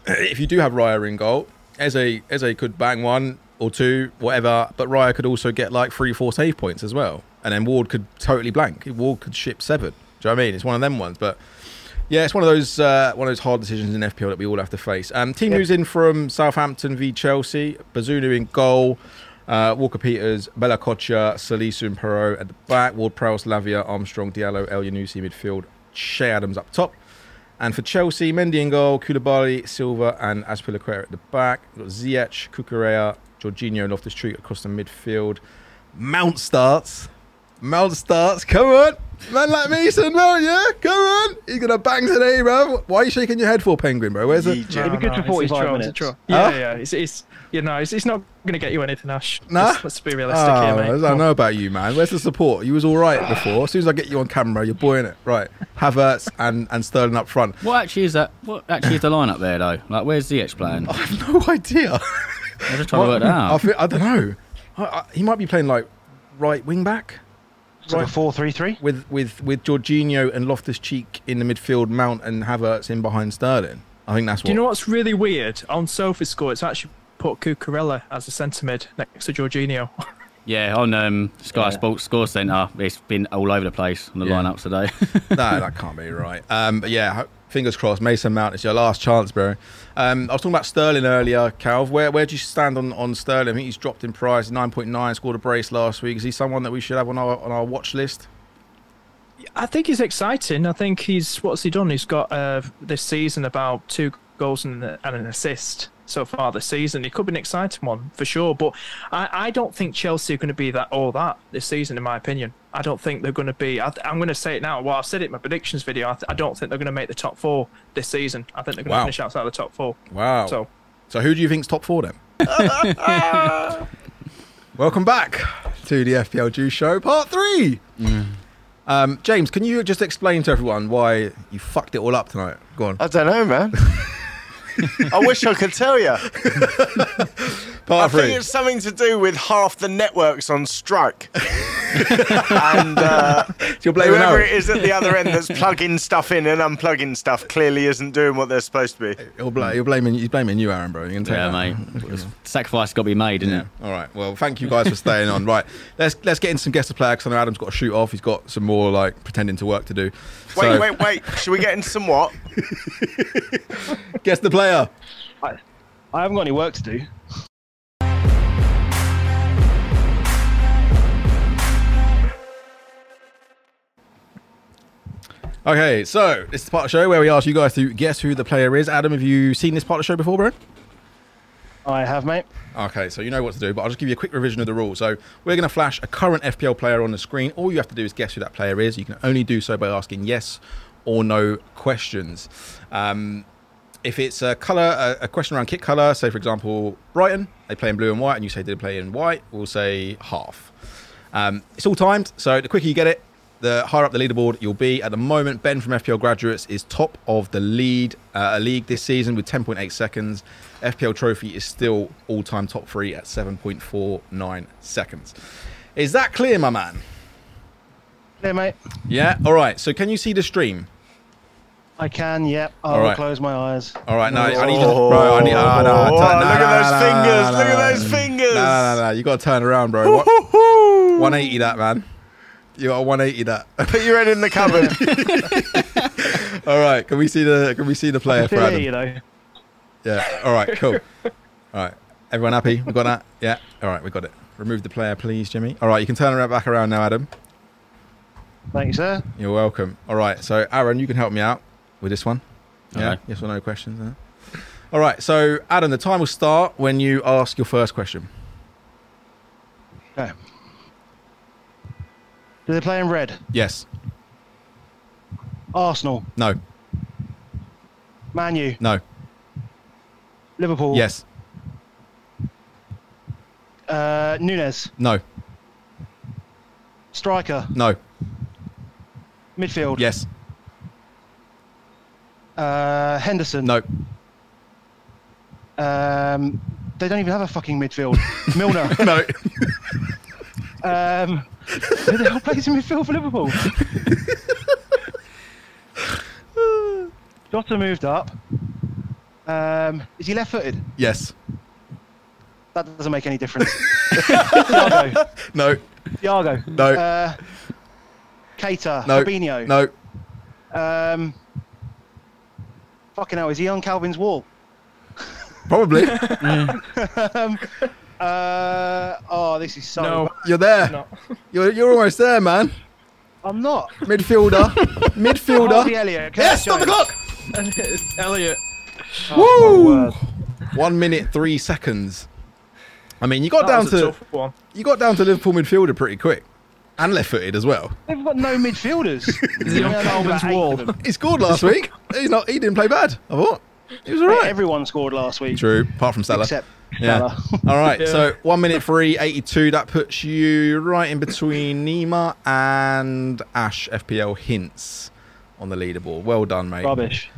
if you do have Raya in goal, Eze could bang one or two, whatever, but Raya could also get like 3-4 save points as well. And then Ward could totally blank. Ward could ship severed. Do you know what I mean? It's one of them ones. But yeah, it's one of those hard decisions in FPL that we all have to face. Team moves in from Southampton v Chelsea. Bazunu in goal. Walker-Peters, Bella-Kocha, Salisu and Perrault at the back. Ward-Prowse, Lavia, Armstrong, Diallo, El Yunusi midfield. Che Adams up top. And for Chelsea, Mendy in goal. Koulibaly, Silva and Azpilicueta at the back. We've got Ziyech, Cucurella, Jorginho, Loftus-Cheek across the midfield. Mount starts. Come on. Man like Mason Mount, yeah? Come on. He's going to bang today, bro. Why are you shaking your head for, Penguin, bro? Where's it? It'd be good for 45 minutes. Yeah. It's not going to get you anything, Ash. Nah? Let's be realistic here, mate. I don't know about you, man. Where's the support? You was all right before. As soon as I get you on camera, you're buoying it. Right. Havertz and Sterling up front. What actually is the line up there, though? Like, where's Ziyech playing? I have no idea. I'm just trying to work that out. I don't know. He might be playing, like, right wing back. It's like a 4-3-3 with Jorginho and Loftus-Cheek in the midfield, Mount and Havertz in behind Sterling. I think that's what. Do you know what's really weird? On SofaScore, it's actually put Cucurella as a centre mid next to Jorginho. Yeah, on Sky Sports Score Centre, it's been all over the place on the lineups today. No, that can't be right. But yeah, fingers crossed. Mason Mount is your last chance, bro. I was talking about Sterling earlier, Calv. Where do you stand on Sterling? I think he's dropped in price, 9.9, scored a brace last week. Is he someone that we should have on our watch list? I think he's exciting. I think what's he done? He's got this season about 2 goals and an assist so far this season. He could be an exciting one for sure, but I don't think Chelsea are going to be that this season, in my opinion. I don't think they're going to be. I'm going to say it now. Well, I've said it in my predictions video. I don't think they're going to make the top 4 this season. I think they're going to finish outside the top 4. Wow. So who do you think's top 4 then? Welcome back to the FPL Juice Show, Part 3. James, can you just explain to everyone why you fucked it all up tonight? Go on. I don't know, man. I wish I could tell you. I think it's something to do with half the networks on strike. And whoever it is at the other end that's plugging stuff in and unplugging stuff clearly isn't doing what they're supposed to be. He's blaming you, Aaron, bro. You can take that. Mate. Sacrifice got to be made, isn't it? All right. Well, thank you guys for staying on. Right. Let's get in some guest to play because I know Adam's got to shoot off. He's got some more like pretending to work to do. Wait. Should we get into some what? Guess the player. I haven't got any work to do. Okay, so this is the part of the show where we ask you guys to guess who the player is. Adam, have you seen this part of the show before, bro? I have, mate. Okay, so you know what to do, but I'll just give you a quick revision of the rules. So we're going to flash a current FPL player on the screen. All you have to do is guess who that player is. You can only do so by asking yes or no questions. If it's a colour, a question around kit colour, say for example Brighton, they play in blue and white, and you say did they play in white, we'll say half. It's all timed, so the quicker you get it, the higher up the leaderboard you'll be. At the moment, Ben from FPL Graduates is top of the league this season with 10.8 seconds. FPL Trophy is still all-time top three at 7.49 seconds. Is that clear, my man? Clear, mate. Yeah? All right. So can you see the stream? I can, yep. I'll close my eyes. All right. No, I need to... Bro, I need... Look at those fingers. No. You got to turn around, bro. 180 that, man. You got a 180 that. Put your head in the cupboard. All right. Can we see the player for Adam? You know. Yeah. All right. Cool. All right. Everyone happy? We got that? Yeah. All right. We got it. Remove the player, please, Jimmy. All right. You can turn around back around now, Adam. Thank you, sir. You're welcome. All right. So, Aaron, you can help me out with this one. Yeah. Right. Yes or no questions. Huh? All right. So, Adam, the time will start when you ask your first question. Okay. Do they play in red? Yes. Arsenal? No. Man U? No. Liverpool? Yes. Nunes? No. Striker? No. Midfield? Yes. Henderson? No. They don't even have a fucking midfield. Milner? No. Who the hell plays in midfield for Liverpool? Jota moved up. Is he left-footed? Yes. That doesn't make any difference. Thiago? No. Thiago? No. Keita? No. Fabinho? No. Fucking hell, is he on Calvin's wall? Probably. This is so... No, bad. You're there. No. You're almost there, man. I'm not. Midfielder. Harvey Elliott. Yes, stop the clock. Elliott. Oh, woo! 1 minute, 3 seconds. I mean, you got down to Liverpool midfielder pretty quick, and left-footed as well. They've got no midfielders. Is he on Calvin's wall? He scored last week. He didn't play bad. I thought he was all right. Everyone scored last week. True, apart from Salah. Except. Yeah. All right. Yeah. So 1 minute free, 82. That puts you right in between Nima and Ash. FPL hints on the leaderboard. Well done, mate. Rubbish.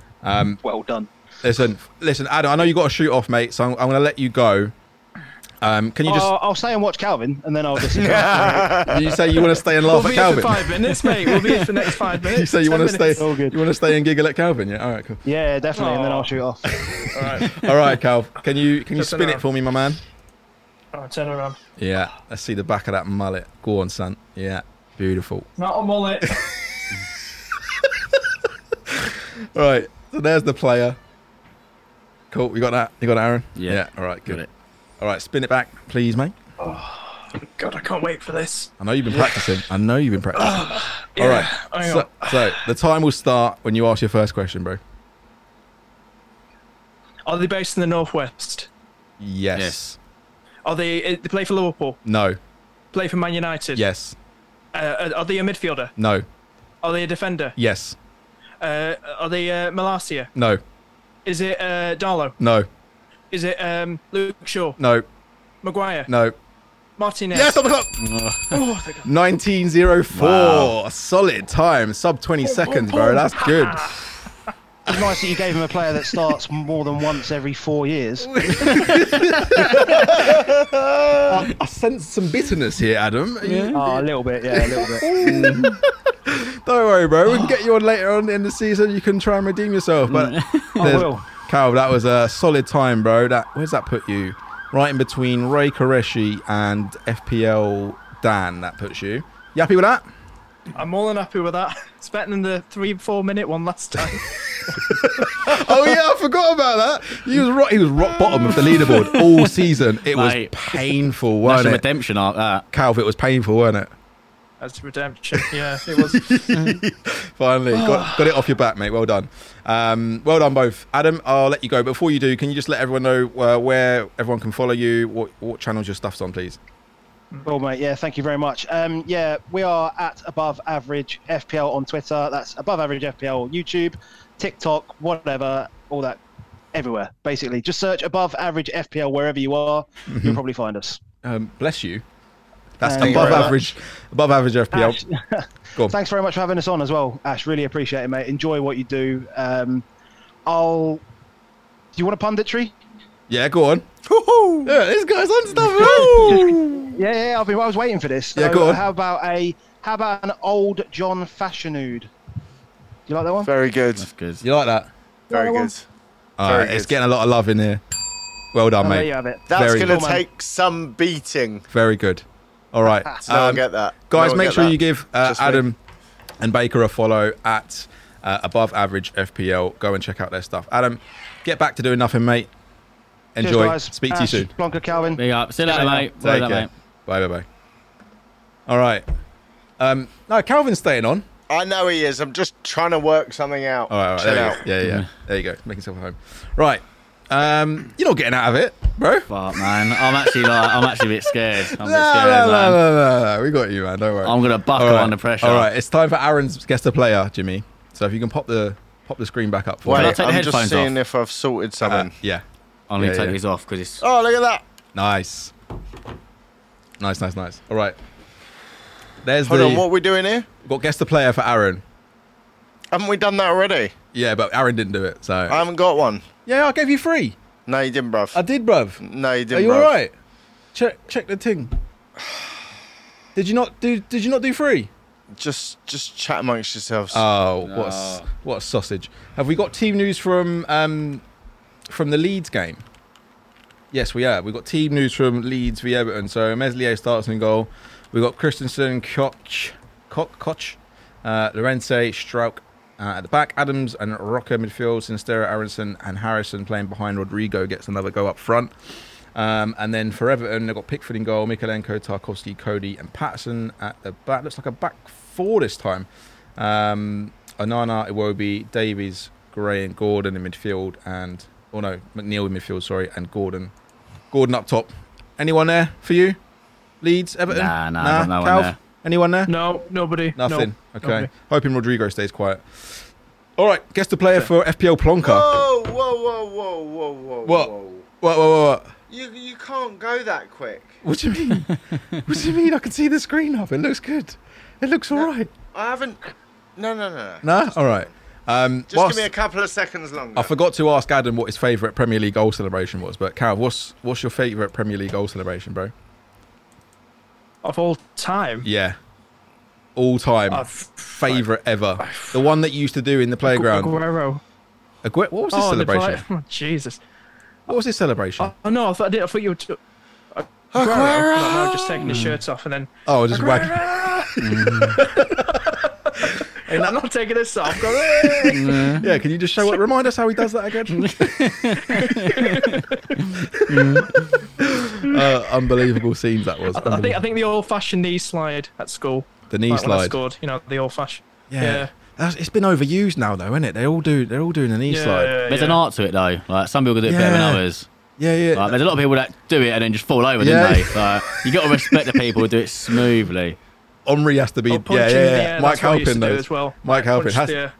Well done. Listen, Adam. I know you got to shoot off, mate. So I'm going to let you go. Can you just? I'll stay and watch Calvin, and then I'll just. You say you want to stay and laugh at Calvin. We'll be here for 5 minutes, mate. We'll be here for the next 5 minutes. You say you want to stay. All good. You want to stay and giggle at Calvin, yeah? All right, cool. Yeah, definitely, and then I'll shoot off. All right, Calv. Can you spin it for me, my man? I'll turn around. Yeah, let's see the back of that mullet. Go on, son. Yeah, beautiful. Not a mullet. All right, so there's the player. Cool. You got that? You got it, Aaron? Yeah. All right, good. Got it. All right, spin it back, please, mate. Oh, God, I can't wait for this. I know you've been practicing. All right, so the time will start when you ask your first question, bro. Are they based in the northwest? Yes. Are they play for Liverpool? No. Play for Man United? Yes. Are they a midfielder? No. Are they a defender? Yes. Are they Malacia? No. Is it Darlow? No. Is it Luke Shaw? No. Maguire? No. Martinez? Yes, on the clock! 1904. Wow. Solid time. Sub 20 seconds, bro. That's good. It's nice that you gave him a player that starts more than once every 4 years. I sense some bitterness here, Adam. Yeah. Oh, a little bit. Don't worry, bro. We can get you on later on in the season. You can try and redeem yourself. But I will. Cal, that was a solid time, bro. Where's that put you? Right in between Ray Qureshi and FPL Dan, that puts you. You happy with that? I'm more than happy with that. It's better than the 3-4 minute one last time. Oh, yeah, I forgot about that. He was rock bottom of the leaderboard all season. It was painful, wasn't it? That's redemption like that. Cal, it was painful, wasn't it? That's redemption. Yeah, it was. Finally, got it off your back, mate. Well done. Well done, both. Adam, I'll let you go. Before you do, can you just let everyone know where everyone can follow you, what channels your stuff's on, please? Cool, mate. Yeah, thank you very much. We are at Above Average FPL on Twitter. That's Above Average FPL, YouTube, TikTok, whatever, all that everywhere, basically. Just search Above Average FPL wherever you are. Mm-hmm. You'll probably find us. Bless you. That's above average FPL. Ash, go on. Thanks very much for having us on as well, Ash. Really appreciate it, mate. Enjoy what you do. Do you want a punditry? Yeah, go on. Yeah, this guy's on stuff. Yeah, I was waiting for this. So yeah, go on. How about an old John Fashionude? Do you like that one? Very good. That's good. You like that? Very good. It's getting a lot of love in here. Well done, mate. There you have it. That's going to take some beating. Very good. All right. I get that. Guys, make sure you give Adam and Baker a follow at Above Average FPL. Go and check out their stuff. Adam, get back to doing nothing, mate. Enjoy. Cheers, speak to you soon. Plonker, Calvin. Big up. See you later, mate. Take care. Bye. All right. No, Calvin's staying on. I know he is. I'm just trying to work something out. All right. Chill out. Yeah. There you go. Make yourself at home. Right. You're not getting out of it, bro. Fuck, man. I'm actually a bit scared. I'm a bit scared, man. No. We got you, man. Don't worry. I'm going to buckle under pressure. All right. It's time for Aaron's guess the player, Jimmy. So if you can pop the screen back up for me. Wait, I'm just seeing if I've sorted something. Yeah. I'm going to take these off because it's... Oh, look at that. Nice. All right. Hold on, what are we doing here? We've got guess the player for Aaron. Haven't we done that already? Yeah, but Aaron didn't do it, so... I haven't got one. Yeah, I gave you three. No, you didn't, bruv. I did, bruv. No, you didn't, bruv. Are you all right? Check the ting. Did you not do three? Just chat amongst yourselves. Oh, no. What a sausage. Have we got team news from the Leeds game? Yes, we have. We've got team news from Leeds v Everton. So, Meslier starts in goal. We've got Christensen, Koch, Llorente, Strauch at the back. Adams and Rocker midfield. Sinistera, Aronson and Harrison playing behind. Rodrigo gets another go up front. And then for Everton, they've got Pickford in goal. Mikalenko, Tarkovsky, Cody and Patterson at the back. Looks like a back four this time. Onana, Iwobi, Davies, Gray and Gordon in midfield. McNeil in midfield, sorry, and Gordon up top. Anyone there for you? Leeds, Everton? Nah, no one there. Anyone there? No, nobody. Nothing. Nope. Okay. Nobody. Hoping Rodrigo stays quiet. All right, guess the player for FPL Plonker. Whoa. What? You can't go that quick. What do you mean? What do you mean? I can see the screen up. It looks good. It looks all right. I haven't... No. No? All right. Just give me a couple of seconds longer. I forgot to ask Adam what his favourite Premier League goal celebration was, but Cal, what's your favourite Premier League goal celebration, bro? Of all time? Yeah. All time. Favourite ever. The one that you used to do in the playground. Aguero. What was his celebration? Jesus. What was his celebration? Oh, no, I thought you were... Aguero? No, just taking his shirts off and then... Oh, just whacking. And I'm not taking this off. Yeah, can you just show up? Remind us how he does that again. Unbelievable scenes that was. I think the old-fashioned knee slide at school. The knee slide. When I scored, the old-fashioned. Yeah. It's been overused now, though, isn't it? They're all doing the knee slide. Yeah. There's an art to it, though. Like some people do it better than others. Yeah. Like, there's a lot of people that do it and then just fall over, didn't they? Like, you got to respect the people who do it smoothly. Henry has to be Mike Halpin though as well. Mike Halpin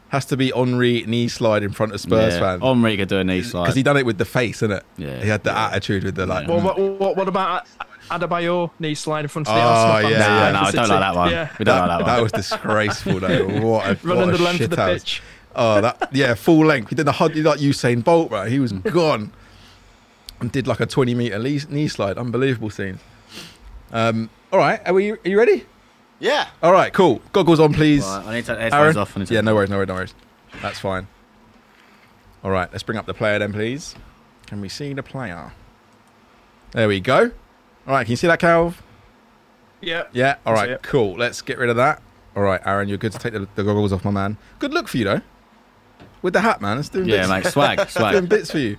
has to be Henry knee slide in front of Spurs fans. Henry could do a knee slide because he done it with the face, innit? Yeah, he had the attitude with the like. Well, what about Adebayor knee slide in front of the Arsenal? No, I don't like that one. Yeah. We don't like that one. That was disgraceful though. Running the length of the pitch. Oh, full length. He did the like Usain Bolt, right? He was gone and did like a 20-meter knee slide. Unbelievable scene. All right, are you ready? Yeah. All right, cool. Goggles on, please. Right, I need to take headphones off. No worries. That's fine. All right, let's bring up the player then, please. Can we see the player? There we go. All right, can you see that, Calv? Yeah. Yeah, all right, cool. Let's get rid of that. All right, Aaron, you're good to take the goggles off, my man. Good look for you, though. With the hat, man. It's doing bits. Yeah, mate, swag. Doing bits for you.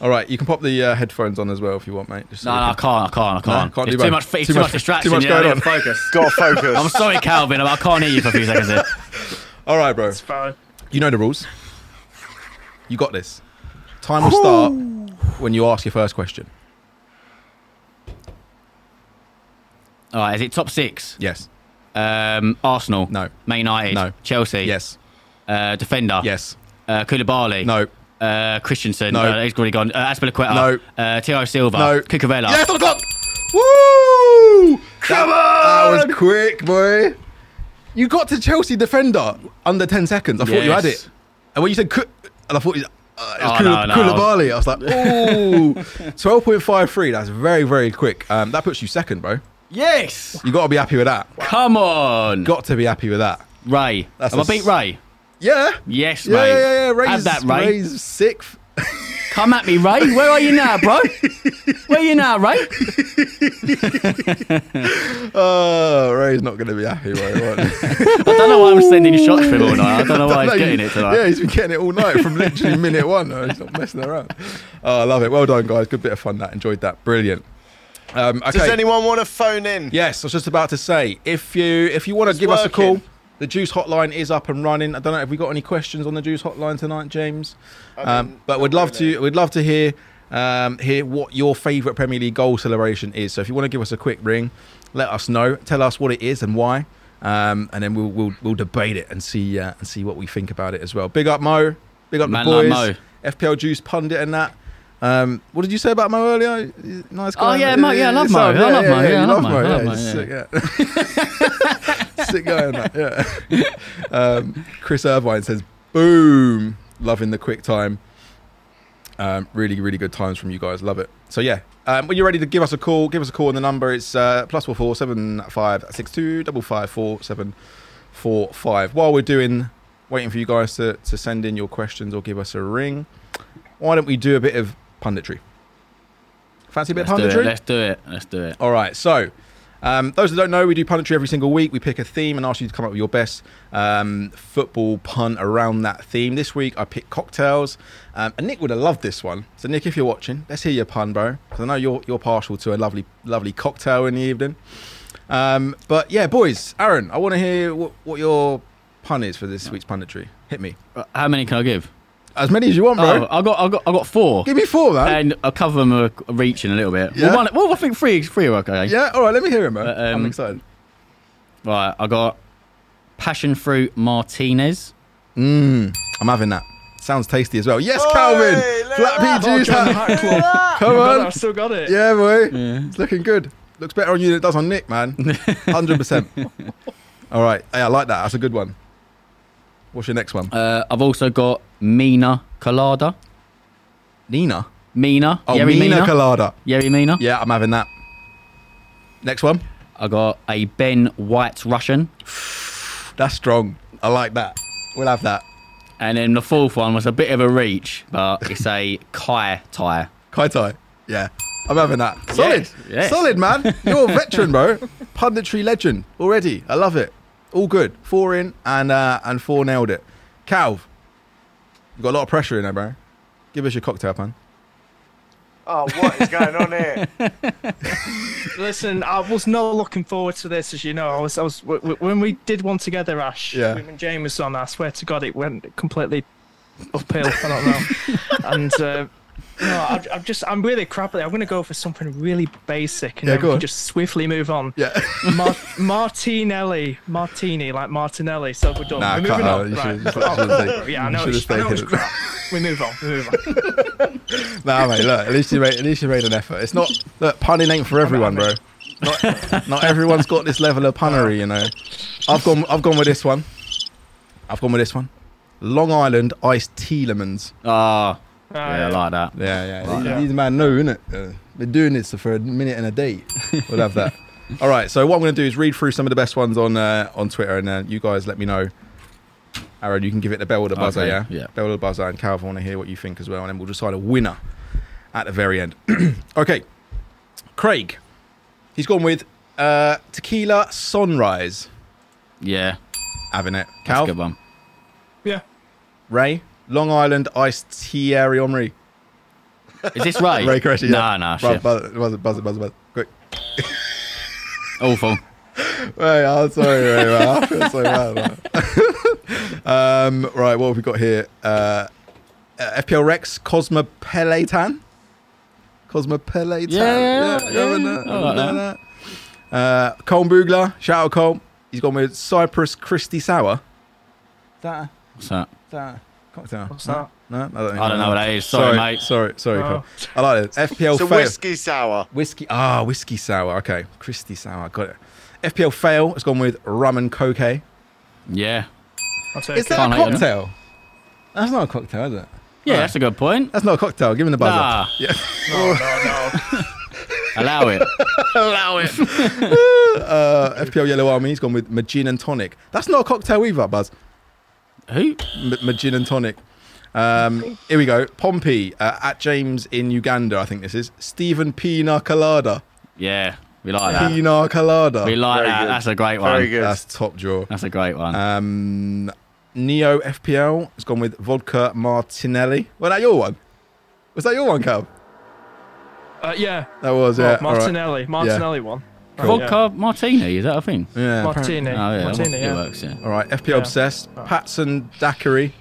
All right, you can pop the headphones on as well if you want, mate. Just I can't. No, it's too much distraction. Too much going on. Focus. Got to focus. I'm sorry, Calvin. I can't hear you for a few seconds here. All right, bro. It's fine. You know the rules. You got this. Time will start when you ask your first question. All right, is it top six? Yes. Arsenal? No. Man United? No. Chelsea? Yes. Defender? Yes. Koulibaly? No. Christensen. No. He's already gone. Azpilicueta. No. Thiago Silva. No. Cucurella. Yes, on the clock. Woo! Come on! That was quick, boy. You got to Chelsea defender under 10 seconds. I thought you had it. And when you said and I thought you Koulibaly. I was like, ooh. 12.53. That's very, very quick. That puts you second, bro. Yes. You got to be happy with that. Come on. Got to be happy with that. Ray. Have I beat Ray? Yeah. Yes, Ray. Yeah. Ray's, have that, Ray. Ray's sixth. Come at me, Ray. Where are you now, bro? Where are you now, Ray? Oh, Ray's not going to be happy, Ray. I don't know why I'm sending shots for him all night. I don't know why he's getting it tonight. Yeah, he's been getting it all night from literally minute one. He's not messing around. Oh, I love it. Well done, guys. Good bit of fun, that. Enjoyed that. Brilliant. Okay. Does anyone want to phone in? Yes, I was just about to say, if you want to give us a call, the Juice hotline is up and running. I don't know, have we got any questions on the Juice hotline tonight, James? But we'd love to hear what your favourite Premier League goal celebration is. So if you want to give us a quick ring, let us know. Tell us what it is and why, and then we'll debate it and see what we think about it as well. Big up Mo, big up man, the boys, like Mo. FPL Juice pundit and that. What did you say about Mo earlier? Nice guy. Oh yeah, Mo. Yeah, I love Mo. I love Mo. Sick guy on that. Yeah. Chris Irvine says, "Boom, loving the quick time. Really, really good times from you guys. Love it. So yeah, when you're ready to give us a call, on the number. It's +44 7562 554 745. While we're waiting for you guys to send in your questions or give us a ring, why don't we do a bit of punditry? Fancy a bit of punditry? Let's do it. All right. So, those that don't know, we do punditry every single week. We pick a theme and ask you to come up with your best football pun around that theme. This week, I picked cocktails. And Nick would have loved this one. So, Nick, if you're watching, let's hear your pun, bro. Because I know you're partial to a lovely, lovely cocktail in the evening. But, yeah, boys, Aaron, I want to hear what your pun is for this week's punditry. Hit me. How many can I give? As many as you want, bro. Oh, I got four. Give me four, man. And a couple of them are reaching a little bit. Yeah. Well, I think three are okay. Yeah, all right, let me hear him, bro. I'm excited. Right, I got passion fruit martinez. I'm having that. Sounds tasty as well. Yes, boy, Calvin. Flat pea juice. Come on. I've still got it. Yeah, boy. Yeah. It's looking good. Looks better on you than it does on Nick, man. 100%. All right. Hey, I like that. That's a good one. What's your next one? I've also got Mina Colada. Nina? Mina. Oh, Yeri Mina Colada. Yeri Mina. Yeah, I'm having that. Next one. I got a Ben White Russian. That's strong. I like that. We'll have that. And then the fourth one was a bit of a reach, but it's a Kai Tai. Kai Tai. Yeah. I'm having that. Solid. Yes. Solid, man. You're a veteran, bro. Punditry legend already. I love it. All good. Four in and four nailed it. Calv, you've got a lot of pressure in there, bro. Give us your cocktail pun. Oh, what is going on here? Listen, I was not looking forward to this, as you know. I was when we did one together, Ash. Yeah. When James was on, I swear to God, it went completely uphill. I don't know. And I'm really crap at it. I'm going to go for something really basic and then we can just swiftly move on. Yeah. Martinelli. So we're done. We're moving on. Right. Yeah, I know it's crap. We move on. Nah, mate, look, at least you made an effort. It's not, look, punning ain't for everyone, bro. Not everyone's got this level of punnery, you know. I've gone with this one. Long Island iced tea lemons. Ah. Yeah, I like that. Yeah. Like these man know, innit? Been doing this for a minute and a day. We'll have that. All right, so what I'm going to do is read through some of the best ones on Twitter, and you guys let me know. Aaron, you can give it the bell or the buzzer, yeah? Bell or the buzzer, and Calvin, I want to hear what you think as well, and then we'll decide a winner at the very end. Okay, Craig. He's gone with tequila sunrise. Yeah. Having it. Calvin? That's a good one. Yeah. Ray? Long Island iced tea Omri. Is this right? Ray Cressy. Yeah. Nah, shit. Buzz it. Quick. Awful. Ray, I'm sorry, Ray, man. I feel so bad. Right, what have we got here? FPL Rex, Cosmopolitan. Yeah. Colm Boogler, shout out Colm. He's gone with Cypress Christy Sour. What's that? Cocktail. What's that? No, I don't know what that is. Sorry, mate. Oh. I like it. FPL fail. Whiskey sour. Whiskey sour. Okay, Christy sour. Got it. FPL fail. It's gone with rum and coke. Yeah. Is that a cocktail? That's not a cocktail, is it? Yeah, that's a good point. That's not a cocktail. Give him the buzzer. Nah. Yeah. No. Allow it. Allow it. FPL Yellow Army. He's gone with Majin and Tonic. That's not a cocktail either, Buzz. Who? Majin and Tonic. Here we go. Pompey at James in Uganda, I think this is. Stephen Pina Colada. Yeah, we like that. Pina Colada. We like that. That's a great one. Very good. That's top draw. That's a great one. Neo FPL has gone with Vodka Martinelli. Was that your one? Was that your one, Cal? Yeah. That was, yeah. Martinelli. Right. Martinelli yeah. one. Cool. Vodka Martini, is that a thing? Yeah. Martini. Oh, yeah. Martini, yeah. It works, yeah. All right, FPL Obsessed. Oh. Patson Daiquiri.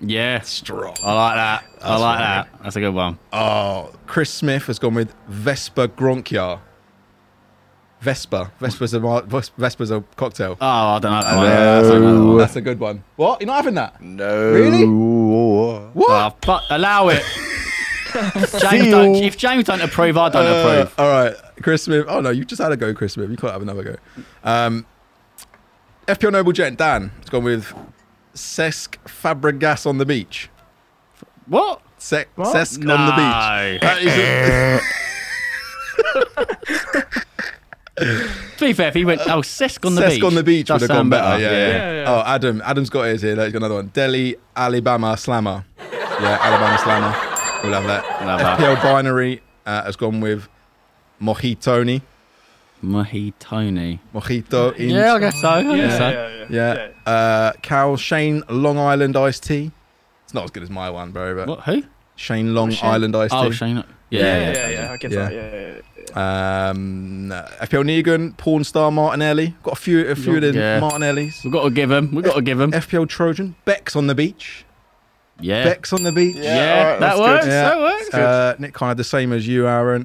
Yeah. Strong. I like that. That's funny. That's a good one. Oh, Chris Smith has gone with Vespa Gronkyar. Vespa. Vespa's a cocktail. Oh, I don't know. No. That's a good one. What? You're not having that? No. Really? What? But allow it. If James don't approve, I don't approve. All right. Chris Smith. Oh, no. You just had a go, Chris Smith. You can't have another go. FPL Noble Gent, Dan, has gone with Cesc Fabregas on the beach. What? Cesc on the beach. That is to be fair, if he went, Cesc on the beach would have gone better. Yeah. Oh, Adam's got his here. He's got another one. Delhi, Alabama, Slammer. Yeah, Alabama, Slammer. We'll have that. FPL Binary has gone with Mojito. Yeah, I guess so. Yeah. Cal, Shane Long Island Iced Tea. It's not as good as my one, bro. But what? Who? Shane Long Island Iced Tea. Oh, Shane. Yeah. I get that. Yeah. FPL Negan, Porn Star Martinelli. Got a few of them Martinellis. We've got to give them. FPL Trojan, Bex on the beach. Yeah. Bex on the beach. Yeah. Right, that works. Yeah. That works. Nick, kind of the same as you, Aaron.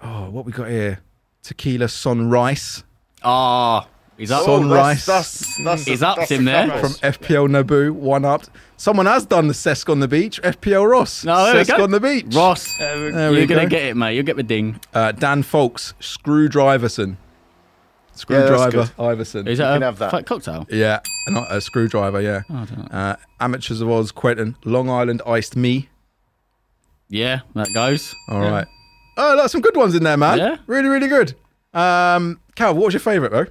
What we got here? Tequila Son Rice. He's up. Rice. He's upped him there. From FPL Naboo, one up. Someone has done the Cesc on the beach. FPL Ross. No, there Cesc on the beach. Ross. You're going to get it, mate. You'll get the ding. Dan Folks, Screwdriverson. Iverson. Is that a cocktail? Yeah. Not a screwdriver, yeah. Oh, I don't know. Amateurs of Oz, Quentin. Long Island Iced Me. Yeah, that goes. All right. Oh, that's some good ones in there, man. Yeah. Really, really good. Cal, what was your favourite, bro?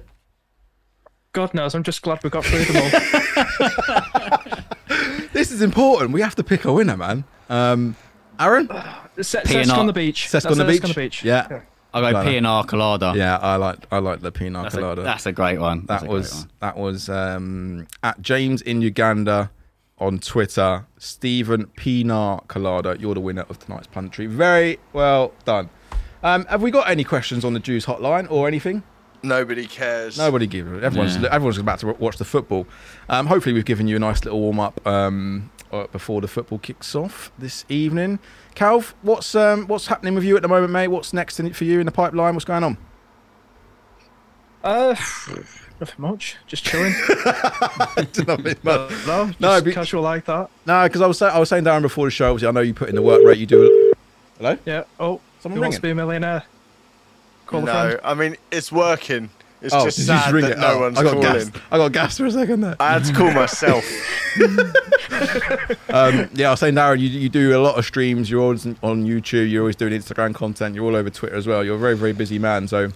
God knows. I'm just glad we got through them all. This is important. We have to pick a winner, man. Aaron? Cesc on the beach. Cesc on the beach. Yeah. I'll go Pina Colada. Yeah, I like the Pina Colada. That's a great one. That was at James in Uganda. On Twitter, Stephen Pina Colada, you're the winner of tonight's punditry. Very well done. Have we got any questions on the Juice hotline or anything? Nobody cares. Nobody gives. Everyone's about to watch the football. Hopefully, we've given you a nice little warm up before the football kicks off this evening. Calv, what's happening with you at the moment, mate? What's next for you in the pipeline? What's going on? Nothing much, just chilling. Casual like that. No, because I was saying, Darren, before the show, obviously I know you put in the work rate. You do. Hello. Yeah. Oh, someone wants to be a millionaire. Call a friend. I mean it's working. It's just sad that no one's calling. I got gassed for a second there. I had to call myself. I was saying, Darren, you do a lot of streams. You're always on YouTube. You're always doing Instagram content. You're all over Twitter as well. You're a very, very busy man. So.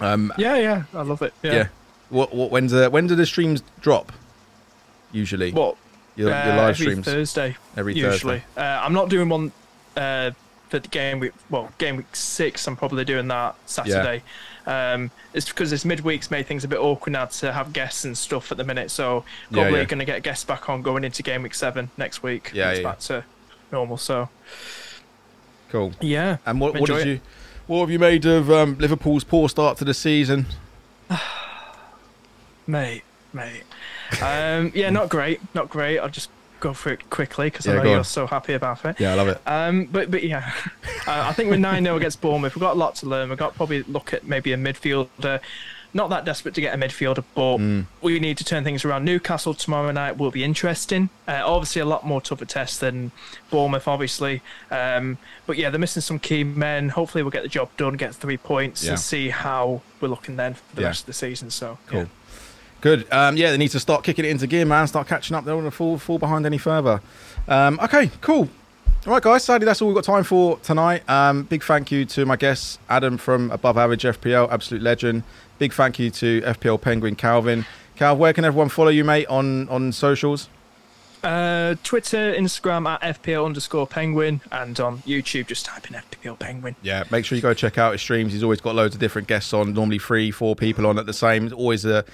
Yeah, I love it. Yeah. When do the streams drop? Usually, your live streams? Every Thursday. I'm not doing one for the game week. Well, game week 6, I'm probably doing that Saturday. Yeah. It's because this midweek's made things a bit awkward now to have guests and stuff at the minute. So probably going to get guests back on going into game week 7 next week. Yeah, it's back to normal. So cool. Yeah. And what have you made of Liverpool's poor start to the season? Mate. Not great. I'll just go through it quickly because I know you're so happy about it. Yeah, I love it. I think we're 9-0 against Bournemouth. We've got a lot to learn. We've got to probably look at maybe a midfielder. not that desperate to get a midfielder, but we need to turn things around. Newcastle tomorrow night will be interesting. Obviously, a lot more tougher test than Bournemouth, obviously. But yeah, they're missing some key men. Hopefully, we'll get the job done, get 3 points, and see how we're looking then for the rest of the season. So cool. Yeah. Good. Yeah, they need to start kicking it into gear, man. Start catching up. They don't want to fall behind any further. Okay, cool. All right, guys. Sadly, that's all we've got time for tonight. Big thank you to my guests, Adam from Above Average FPL, absolute legend. Big thank you to FPL Penguin, Calvin. Cal, where can everyone follow you, mate, on socials? Twitter, Instagram at FPL_Penguin, and on YouTube just type in FPL Penguin. Yeah, make sure you go check out his streams. He's always got loads of different guests on, normally 3-4 people on at the same. Always a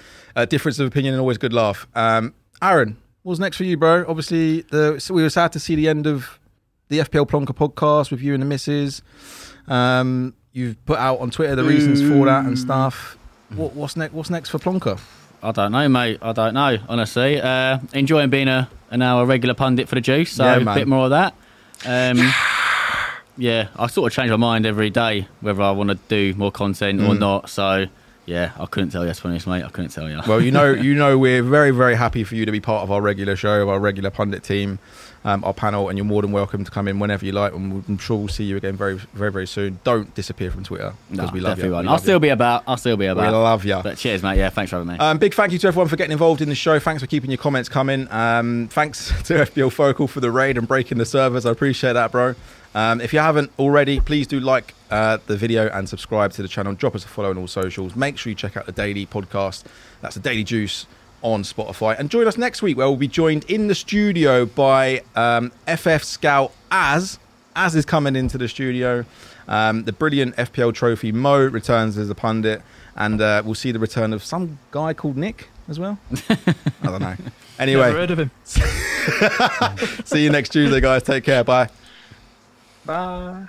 difference of opinion and always good laugh. Aaron, what's next for you, bro? Obviously, we were sad to see the end of the FPL Plonker podcast with you and the missus. You've put out on Twitter the reasons for that and stuff. What's next for Plonker? I don't know, mate. I don't know, honestly. Enjoying being now a regular pundit for the Juice, so a bit more of that. Yeah, I sort of change my mind every day whether I want to do more content or not. So, yeah, I couldn't tell you, to be honest, mate. I couldn't tell you. Well, you know, we're very, very happy for you to be part of our regular show, our regular pundit team, our panel, and you're more than welcome to come in whenever you like. And I'm sure we'll see you again very, very, very soon. Don't disappear from Twitter because we love you. I'll still be about. We love you. But cheers, mate. Yeah, thanks for having me. Big thank you to everyone for getting involved in the show. Thanks for keeping your comments coming. Thanks to FPL Focal for the raid and breaking the servers. I appreciate that, bro. If you haven't already, please do like the video and subscribe to the channel. Drop us a follow on all socials. Make sure you check out the daily podcast. That's the Daily Juice on Spotify. And join us next week, where we'll be joined in the studio by FF Scout Az. Az is coming into the studio. The brilliant FPL trophy Mo returns as a pundit. And we'll see the return of some guy called Nick as well. I don't know. Anyway. Never heard of him. See you next Tuesday, guys. Take care. Bye. Bye.